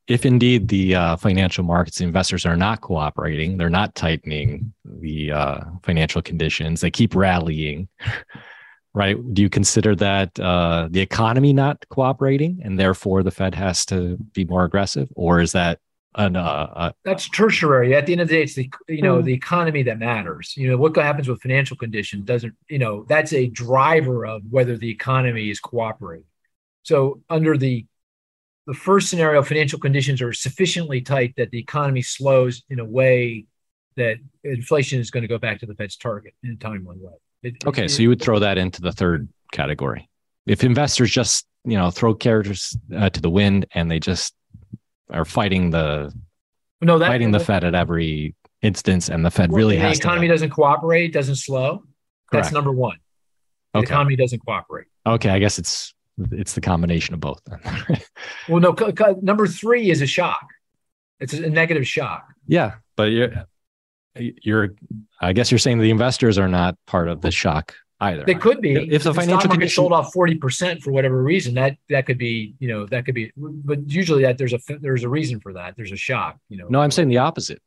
if indeed the uh, financial markets, investors are not cooperating, they're not tightening the uh, financial conditions, they keep rallying, right? Do you consider that uh, the economy not cooperating and therefore the Fed has to be more aggressive? Or is that an... Uh, uh, That's tertiary. At the end of the day, it's the, you know, the economy that matters. You know, what happens with financial conditions doesn't, you know, that's a driver of whether the economy is cooperating. So under the The first scenario, financial conditions are sufficiently tight that the economy slows in a way that inflation is going to go back to the Fed's target in a timely way. It, okay, it, so you would throw that into the third category. If investors just, you know, throw characters uh, to the wind and they just are fighting the no, that, fighting the Fed at every instance, and the Fed well, really has to... The economy doesn't cooperate, doesn't slow. Correct. That's number one. The okay. economy doesn't cooperate. Okay, I guess it's... It's the combination of both. Well, no, c- c- number three is a shock. It's a negative shock. Yeah, but you're, you're, I guess you're saying the investors are not part of the shock either. They could be. If the financial market sold off forty percent for whatever reason, that that could be, you know, that could be. But usually that there's a there's a reason for that. There's a shock. You know. No, I'm saying the opposite.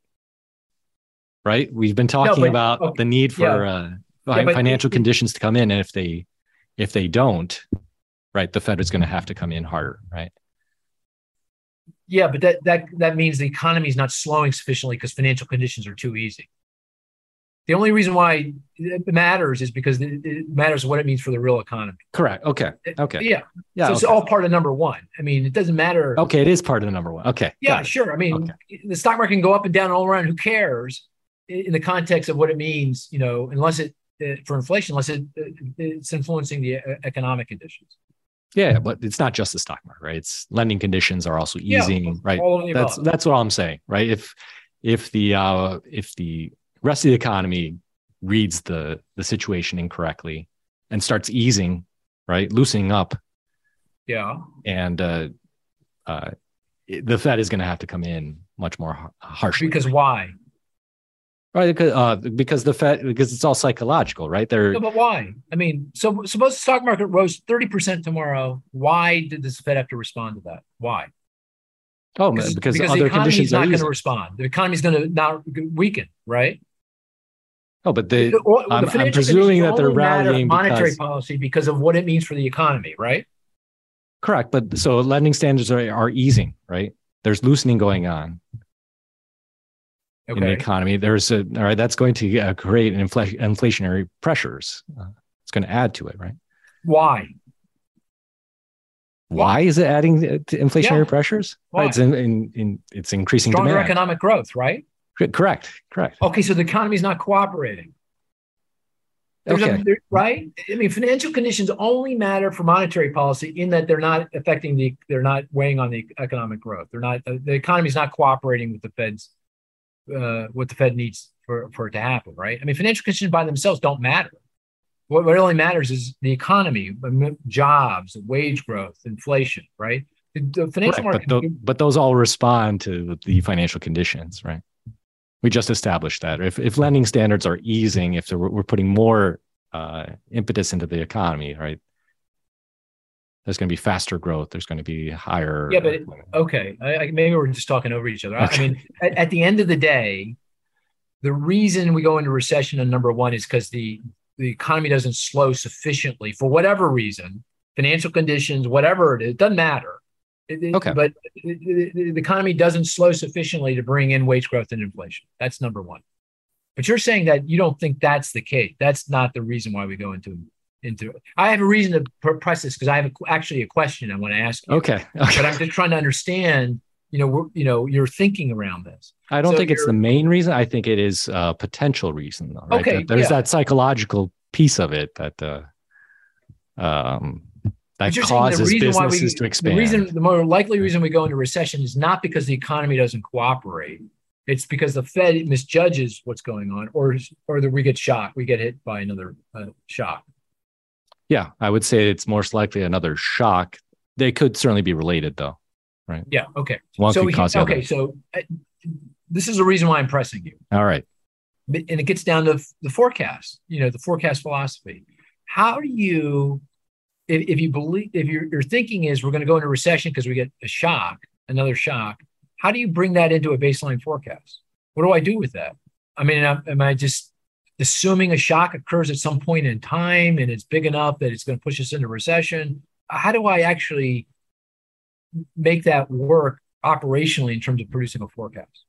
Right? We've been talking no, but, about okay. the need for yeah. uh, yeah, financial it, conditions to come in, and if they if they don't. Right, the Fed is going to have to come in harder, right? Yeah, but that that that means the economy is not slowing sufficiently because financial conditions are too easy. The only reason why it matters is because it matters what it means for the real economy. Correct. Okay. Okay. Yeah. Yeah. So okay. It's all part of number one. I mean, it doesn't matter. Okay, it is part of number one. Okay. Yeah, sure. I mean, okay. The stock market can go up and down all around. Who cares? In the context of what it means, you know, unless it for inflation, unless it it's influencing the economic conditions. Yeah, but it's not just the stock market, right? It's lending conditions are also easing, yeah, right? That's that's what I'm saying, right? If if the uh, if the rest of the economy reads the the situation incorrectly and starts easing, right, loosening up, yeah, and uh, uh, the Fed is going to have to come in much more harshly. Because why? Right, because uh, because the Fed, because it's all psychological, right? They're no, but why? I mean, so suppose the stock market rose thirty percent tomorrow. Why did the Fed have to respond to that? Why? Oh, because because, because other the economy is not going to respond. The economy is going to not weaken, right? Oh, but they, the, or, I'm, the I'm presuming that they're rallying monetary because, policy because of what it means for the economy, right? Correct, but so lending standards are, are easing, right? There's loosening going on. Okay. In the economy, there's a all right. That's going to uh, create an infl- inflationary pressures. Uh, it's going to add to it, right? Why? Why is it adding to inflationary yeah. pressures? Why? Right, it's in, in, in it's increasing stronger demand. Economic growth, right? C- correct, correct. Okay, so the economy is not cooperating. There's okay, a, there, right? I mean, financial conditions only matter for monetary policy in that they're not affecting the, they're not weighing on the economic growth. They're not. The economy is not cooperating with the Fed's. Uh, what the Fed needs for, for it to happen, right? I mean, financial conditions by themselves don't matter. What, what really matters is the economy, jobs, wage growth, inflation, right? The, the financial right, market, but, the, but those all respond to the financial conditions, right? We just established that. If if lending standards are easing, if we're putting more uh, impetus into the economy, right? There's going to be faster growth. There's going to be higher. Yeah, but it, okay. I, I, maybe we're just talking over each other. Okay. I mean, at, at the end of the day, the reason we go into recession on number one is because the, the economy doesn't slow sufficiently for whatever reason, financial conditions, whatever it is, it doesn't matter. It, okay. But it, it, the economy doesn't slow sufficiently to bring in wage growth and inflation. That's number one. But you're saying that you don't think that's the case. That's not the reason why we go into into it. I have a reason to press this because I have a, actually a question I want to ask you. Okay. okay. But I'm just trying to understand, you know, we're, you know, your thinking around this. I don't so think it's the main reason. I think it is a potential reason, though, right? Okay. That there's yeah. that psychological piece of it that uh, um, that causes businesses we, to expand. The reason, the more likely reason we go into recession is not because the economy doesn't cooperate. It's because the Fed misjudges what's going on, or or that we get shocked, we get hit by another uh, shock. Yeah, I would say it's most likely another shock. They could certainly be related, though, right? Yeah. Okay. One so could we, cause okay. Other. So uh, this is the reason why I'm pressing you. All right. And it gets down to the forecast. You know, the forecast philosophy. How do you, if, if you believe, if your your thinking is we're going to go into recession because we get a shock, another shock. How do you bring that into a baseline forecast? What do I do with that? I mean, am, am I just assuming a shock occurs at some point in time and it's big enough that it's going to push us into recession? How do I actually make that work operationally in terms of producing a forecast?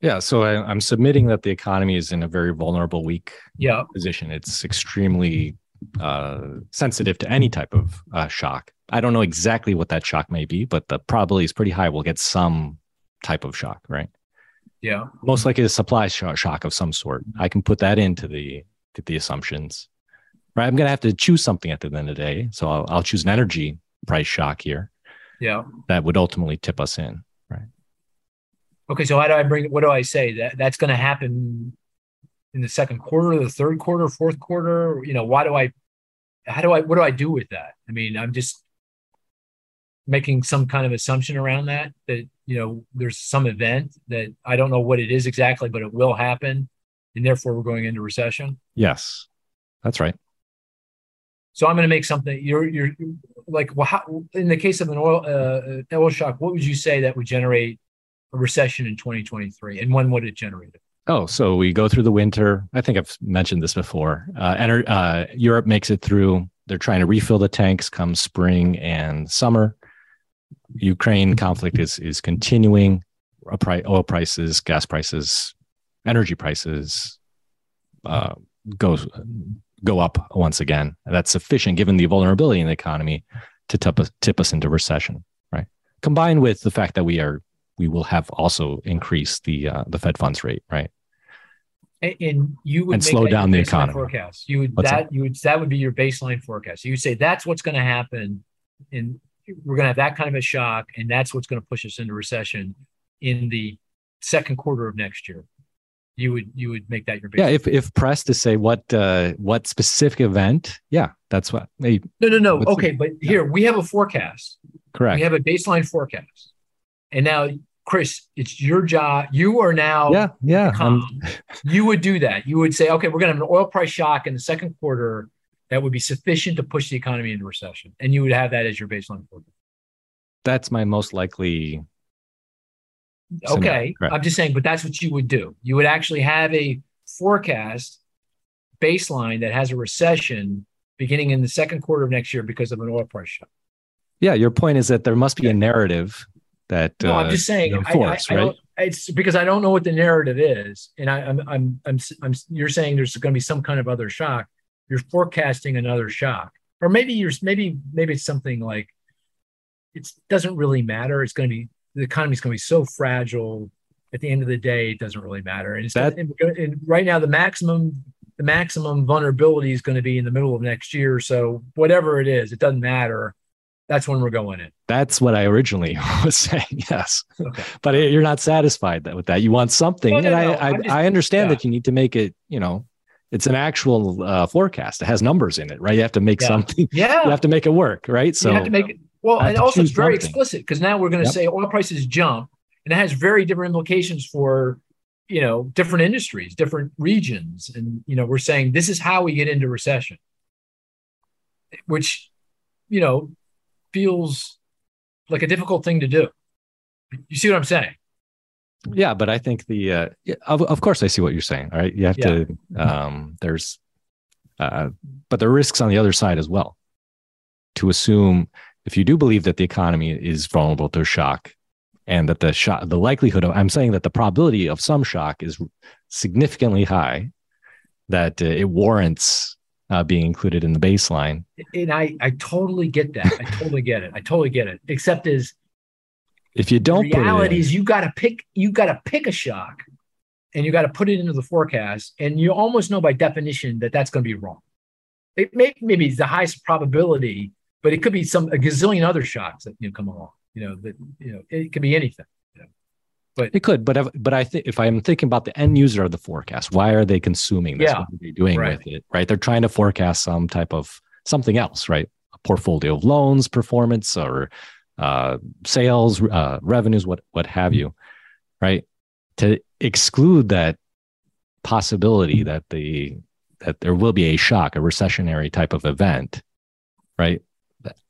Yeah, so I, I'm submitting that the economy is in a very vulnerable, weak yeah. position. It's extremely uh, sensitive to any type of uh, shock. I don't know exactly what that shock may be, but the probability is pretty high we'll get some type of shock, right? Yeah. Most likely a supply sh- shock of some sort. I can put that into the to the assumptions, right? I'm going to have to choose something at the end of the day. So I'll, I'll choose an energy price shock here. Yeah. That would ultimately tip us in, right? Okay. So how do I bring, what do I say? That that's going to happen in the second quarter, the third quarter, fourth quarter? You know, why do I, how do I, what do I do with that? I mean, I'm just making some kind of assumption around that, that, you know, there's some event that I don't know what it is exactly, but it will happen. And therefore we're going into recession. Yes, that's right. So I'm going to make something you're, you're like, well, how, in the case of an oil, uh, oil shock, what would you say that would generate a recession in twenty twenty-three? And when would it generate it? Oh, so we go through the winter. I think I've mentioned this before. Uh, enter, uh, Europe makes it through. They're trying to refill the tanks come spring and summer. Ukraine conflict is is continuing. Oil prices, gas prices, energy prices uh, go go up once again. That's sufficient, given the vulnerability in the economy, to tip us, tip us into recession. Right, combined with the fact that we are we will have also increased the uh, the Fed funds rate. Right, and, and you would and make slow down the economy. Forecast. You would What's that it? you would that would be your baseline forecast. You would say that's what's going to happen in. We're going to have that kind of a shock, and that's what's going to push us into recession in the second quarter of next year. You would you would make that your basis. Yeah, if if pressed to say what uh, what specific event, yeah, that's what. Hey, no, no, no. Okay, the, but yeah. Here we have a forecast. Correct. We have a baseline forecast, and now Chris, it's your job. You are now. Yeah, yeah. Um, you would do that. You would say, okay, we're going to have an oil price shock in the second quarter. That would be sufficient to push the economy into recession. And you would have that as your baseline forecast. That's my most likely. Scenario. Okay. Correct. I'm just saying, but that's what you would do. You would actually have a forecast baseline that has a recession beginning in the second quarter of next year because of an oil price shock. Yeah. Your point is that there must be a narrative that. No, uh, I'm just saying. You know, force, I, I, right? I don't, it's because I don't know what the narrative is. And I, I'm, I'm, I'm, I'm, you're saying there's going to be some kind of other shock. You're forecasting another shock, or maybe you're maybe maybe it's something like it doesn't really matter. It's going to be the economy's going to be so fragile. At the end of the day, it doesn't really matter. And, it's that, gonna, and, and right now, the maximum the maximum vulnerability is going to be in the middle of next year. So whatever it is, it doesn't matter. That's when we're going in. That's what I originally was saying. Yes, okay. But it, you're not satisfied that, with that. You want something, no, no, and no, I I, just, I understand yeah. that you need to make it. You know. It's an actual uh, forecast. It has numbers in it, right? You have to make yeah. something. Yeah. You have to make it work, right? So you have to make it. Well, and also it's very something. explicit because now we're going to yep. say oil prices jump, and it has very different implications for, you know, different industries, different regions. And, you know, we're saying this is how we get into recession, which, you know, feels like a difficult thing to do. You see what I'm saying? Yeah, but I think the uh, of of course I see what you're saying. All right, you have yeah. to. Um, there's, uh, but there are risks on the other side as well. To assume if you do believe that the economy is vulnerable to shock, and that the shock, the likelihood of, I'm saying that the probability of some shock is significantly high, that uh, it warrants uh, being included in the baseline. And I, I totally get that. I totally get it. I totally get it. Except is if you don't, the reality is you got to pick, you got to pick a shock and you got to put it into the forecast. And you almost know by definition that that's going to be wrong. It may, maybe it's the highest probability, but it could be some a gazillion other shocks that you know, come along. You know, that you know, it could be anything. You know. But it could, but if, but I think if I'm thinking about the end user of the forecast, why are they consuming this? Yeah, what are they doing right. with it? Right, they're trying to forecast some type of something else, right? A portfolio of loans, performance, or uh, sales, uh, revenues, what what have you, right? To exclude that possibility that the that there will be a shock, a recessionary type of event, right?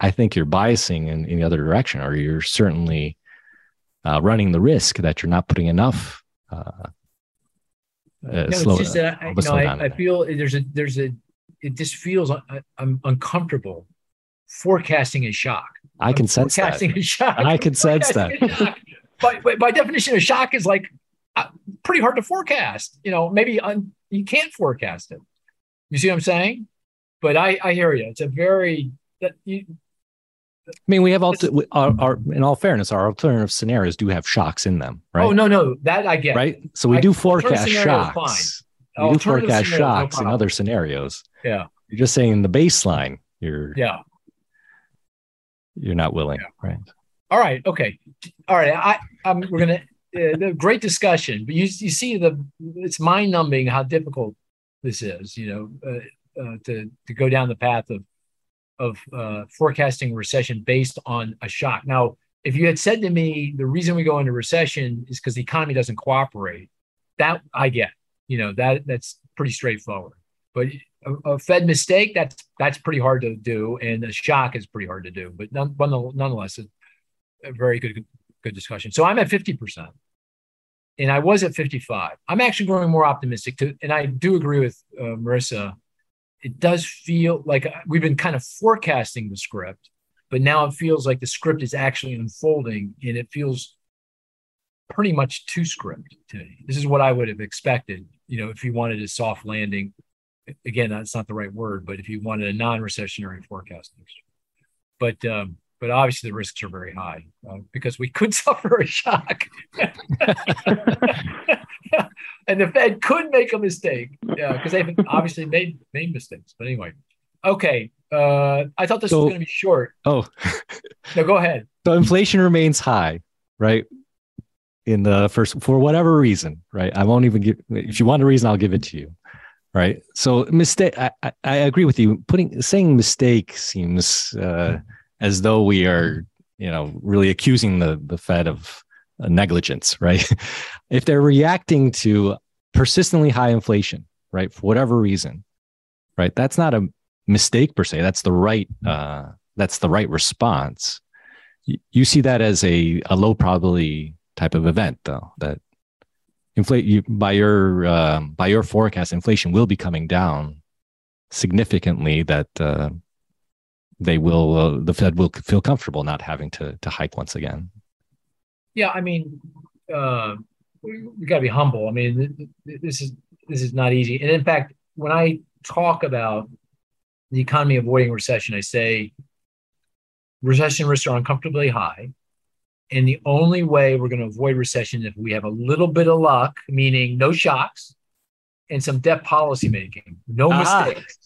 I think you're biasing in, in the other direction, or you're certainly uh, running the risk that you're not putting enough. Uh, uh, no, slow, it's just that I, you know, I, I feel there's a there's a it just feels un, I'm uncomfortable forecasting a shock. I can I'm sense forecasting that. A shock. I can sense that. by, by, by definition, a shock is like uh, pretty hard to forecast. You know, maybe un, you can't forecast it. You see what I'm saying? But I, I hear you. It's a very That you, I mean, we have all, our, our, in all fairness, our alternative scenarios do have shocks in them, right? Oh, no, no, that I get. Right? So we I, do forecast shocks. We do forecast shocks no in other scenarios. Yeah. You're just saying the baseline, you're, yeah. you're not willing, yeah. right? All right. Okay. All right. I, I'm, we're going to, uh, great discussion, but you you see the, it's mind numbing how difficult this is, you know, uh, uh, to, to go down the path of, of uh, forecasting recession based on a shock. Now, if you had said to me, the reason we go into recession is because the economy doesn't cooperate, that I get, you know, that that's pretty straightforward. But a, a Fed mistake, that's, that's pretty hard to do. And a shock is pretty hard to do. But none, nonetheless, it's a very good, good discussion. So I'm at fifty percent and I was at fifty-five. I'm actually growing more optimistic too. And I do agree with uh, Marissa. It does feel like we've been kind of forecasting the script, but now it feels like the script is actually unfolding, and it feels pretty much too script to me. This is what I would have expected, you know, if you wanted a soft landing. Again, that's not the right word, but if you wanted a non-recessionary forecast. But um, but obviously the risks are very high uh, because we could suffer a shock. And the Fed could make a mistake, yeah, because they've obviously made made mistakes. But anyway, okay. Uh, I thought this so, was going to be short. Oh, no, go ahead. So inflation remains high, right? In the first, for whatever reason, right? I won't even give. If you want a reason, I'll give it to you, right? So mistake. I, I, I agree with you. Putting saying mistake seems uh, as though we are, you know, really accusing the the Fed of negligence, right? If they're reacting to persistently high inflation, right, for whatever reason, right, that's not a mistake per se. That's the right. Uh, that's the right response. Y- you see that as a, a low probability type of event, though. That inflate you, by your uh, by your forecast, inflation will be coming down significantly. That uh, they will, uh, the Fed will feel comfortable not having to to hike once again. Yeah, I mean, uh, we, we got to be humble. I mean, th- this is this is not easy. And in fact, when I talk about the economy avoiding recession, I say recession risks are uncomfortably high. And the only way we're going to avoid recession is if we have a little bit of luck, meaning no shocks and some debt policy making, no uh-huh. mistakes.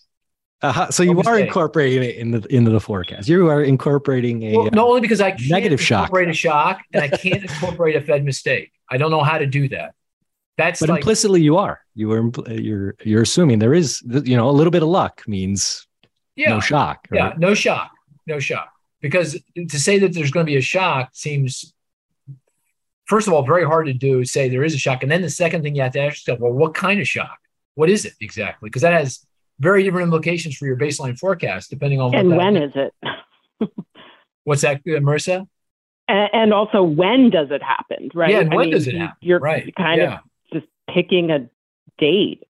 Uh-huh. So no you mistake. are incorporating it in the, into the forecast. You are incorporating a well, not only because I can't negative incorporate shock. a shock and I can't incorporate a Fed mistake. I don't know how to do that. That's but like, implicitly you are you are you're you're assuming there is, you know, a little bit of luck means yeah, no shock. Right? Yeah, no shock, no shock. Because to say that there's going to be a shock seems, first of all, very hard to do. Say there is a shock, and then the second thing you have to ask yourself, well, what kind of shock? What is it exactly? Because that has very different implications for your baseline forecast, depending on what and when is it. What's that, Marissa? And, and also, when does it happen? Right? Yeah, and I when mean, does it happen? You're right. kind yeah. of just picking a date.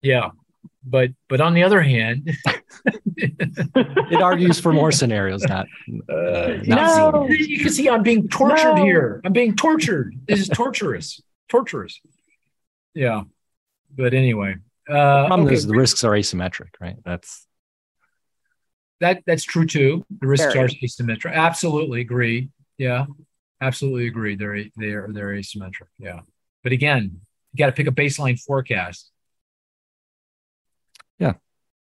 Yeah, but but on the other hand, it argues for more scenarios. Not, uh, not no, you can see I'm being tortured no. here. I'm being tortured. This is torturous. Torturous. Yeah, but anyway. Uh, the, okay. is the risks are asymmetric, right? That's that. That's true too. The risks Very. are asymmetric. Absolutely agree. Yeah, absolutely agree. They're they're they're asymmetric. Yeah, but again, you got to pick a baseline forecast. Yeah.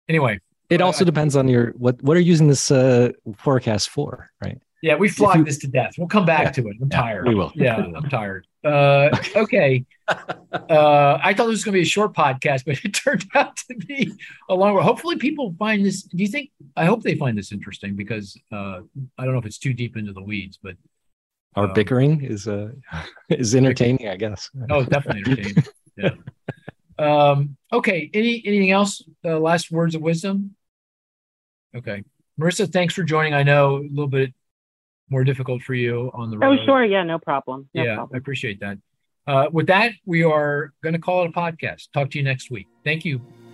Anyway, it also I, depends on your what what are you using this uh, forecast for, right? Yeah, we flogged you, this to death. We'll come back yeah, to it. I'm yeah, tired. We will. Yeah, I'm tired. Uh, okay. Uh, I thought this was going to be a short podcast, but it turned out to be a long one. Hopefully people find this. Do you think, I hope they find this interesting because uh, I don't know if it's too deep into the weeds, but. Our um, bickering is uh, is entertaining, I guess. Oh, definitely entertaining. Yeah. Um, okay. Any Anything else? Uh, last words of wisdom? Okay. Marissa, thanks for joining. I know a little bit more difficult for you on the road. Oh, sure. Yeah, no problem. No yeah, problem. I appreciate that. Uh, with that, we are going to call it a podcast. Talk to you next week. Thank you.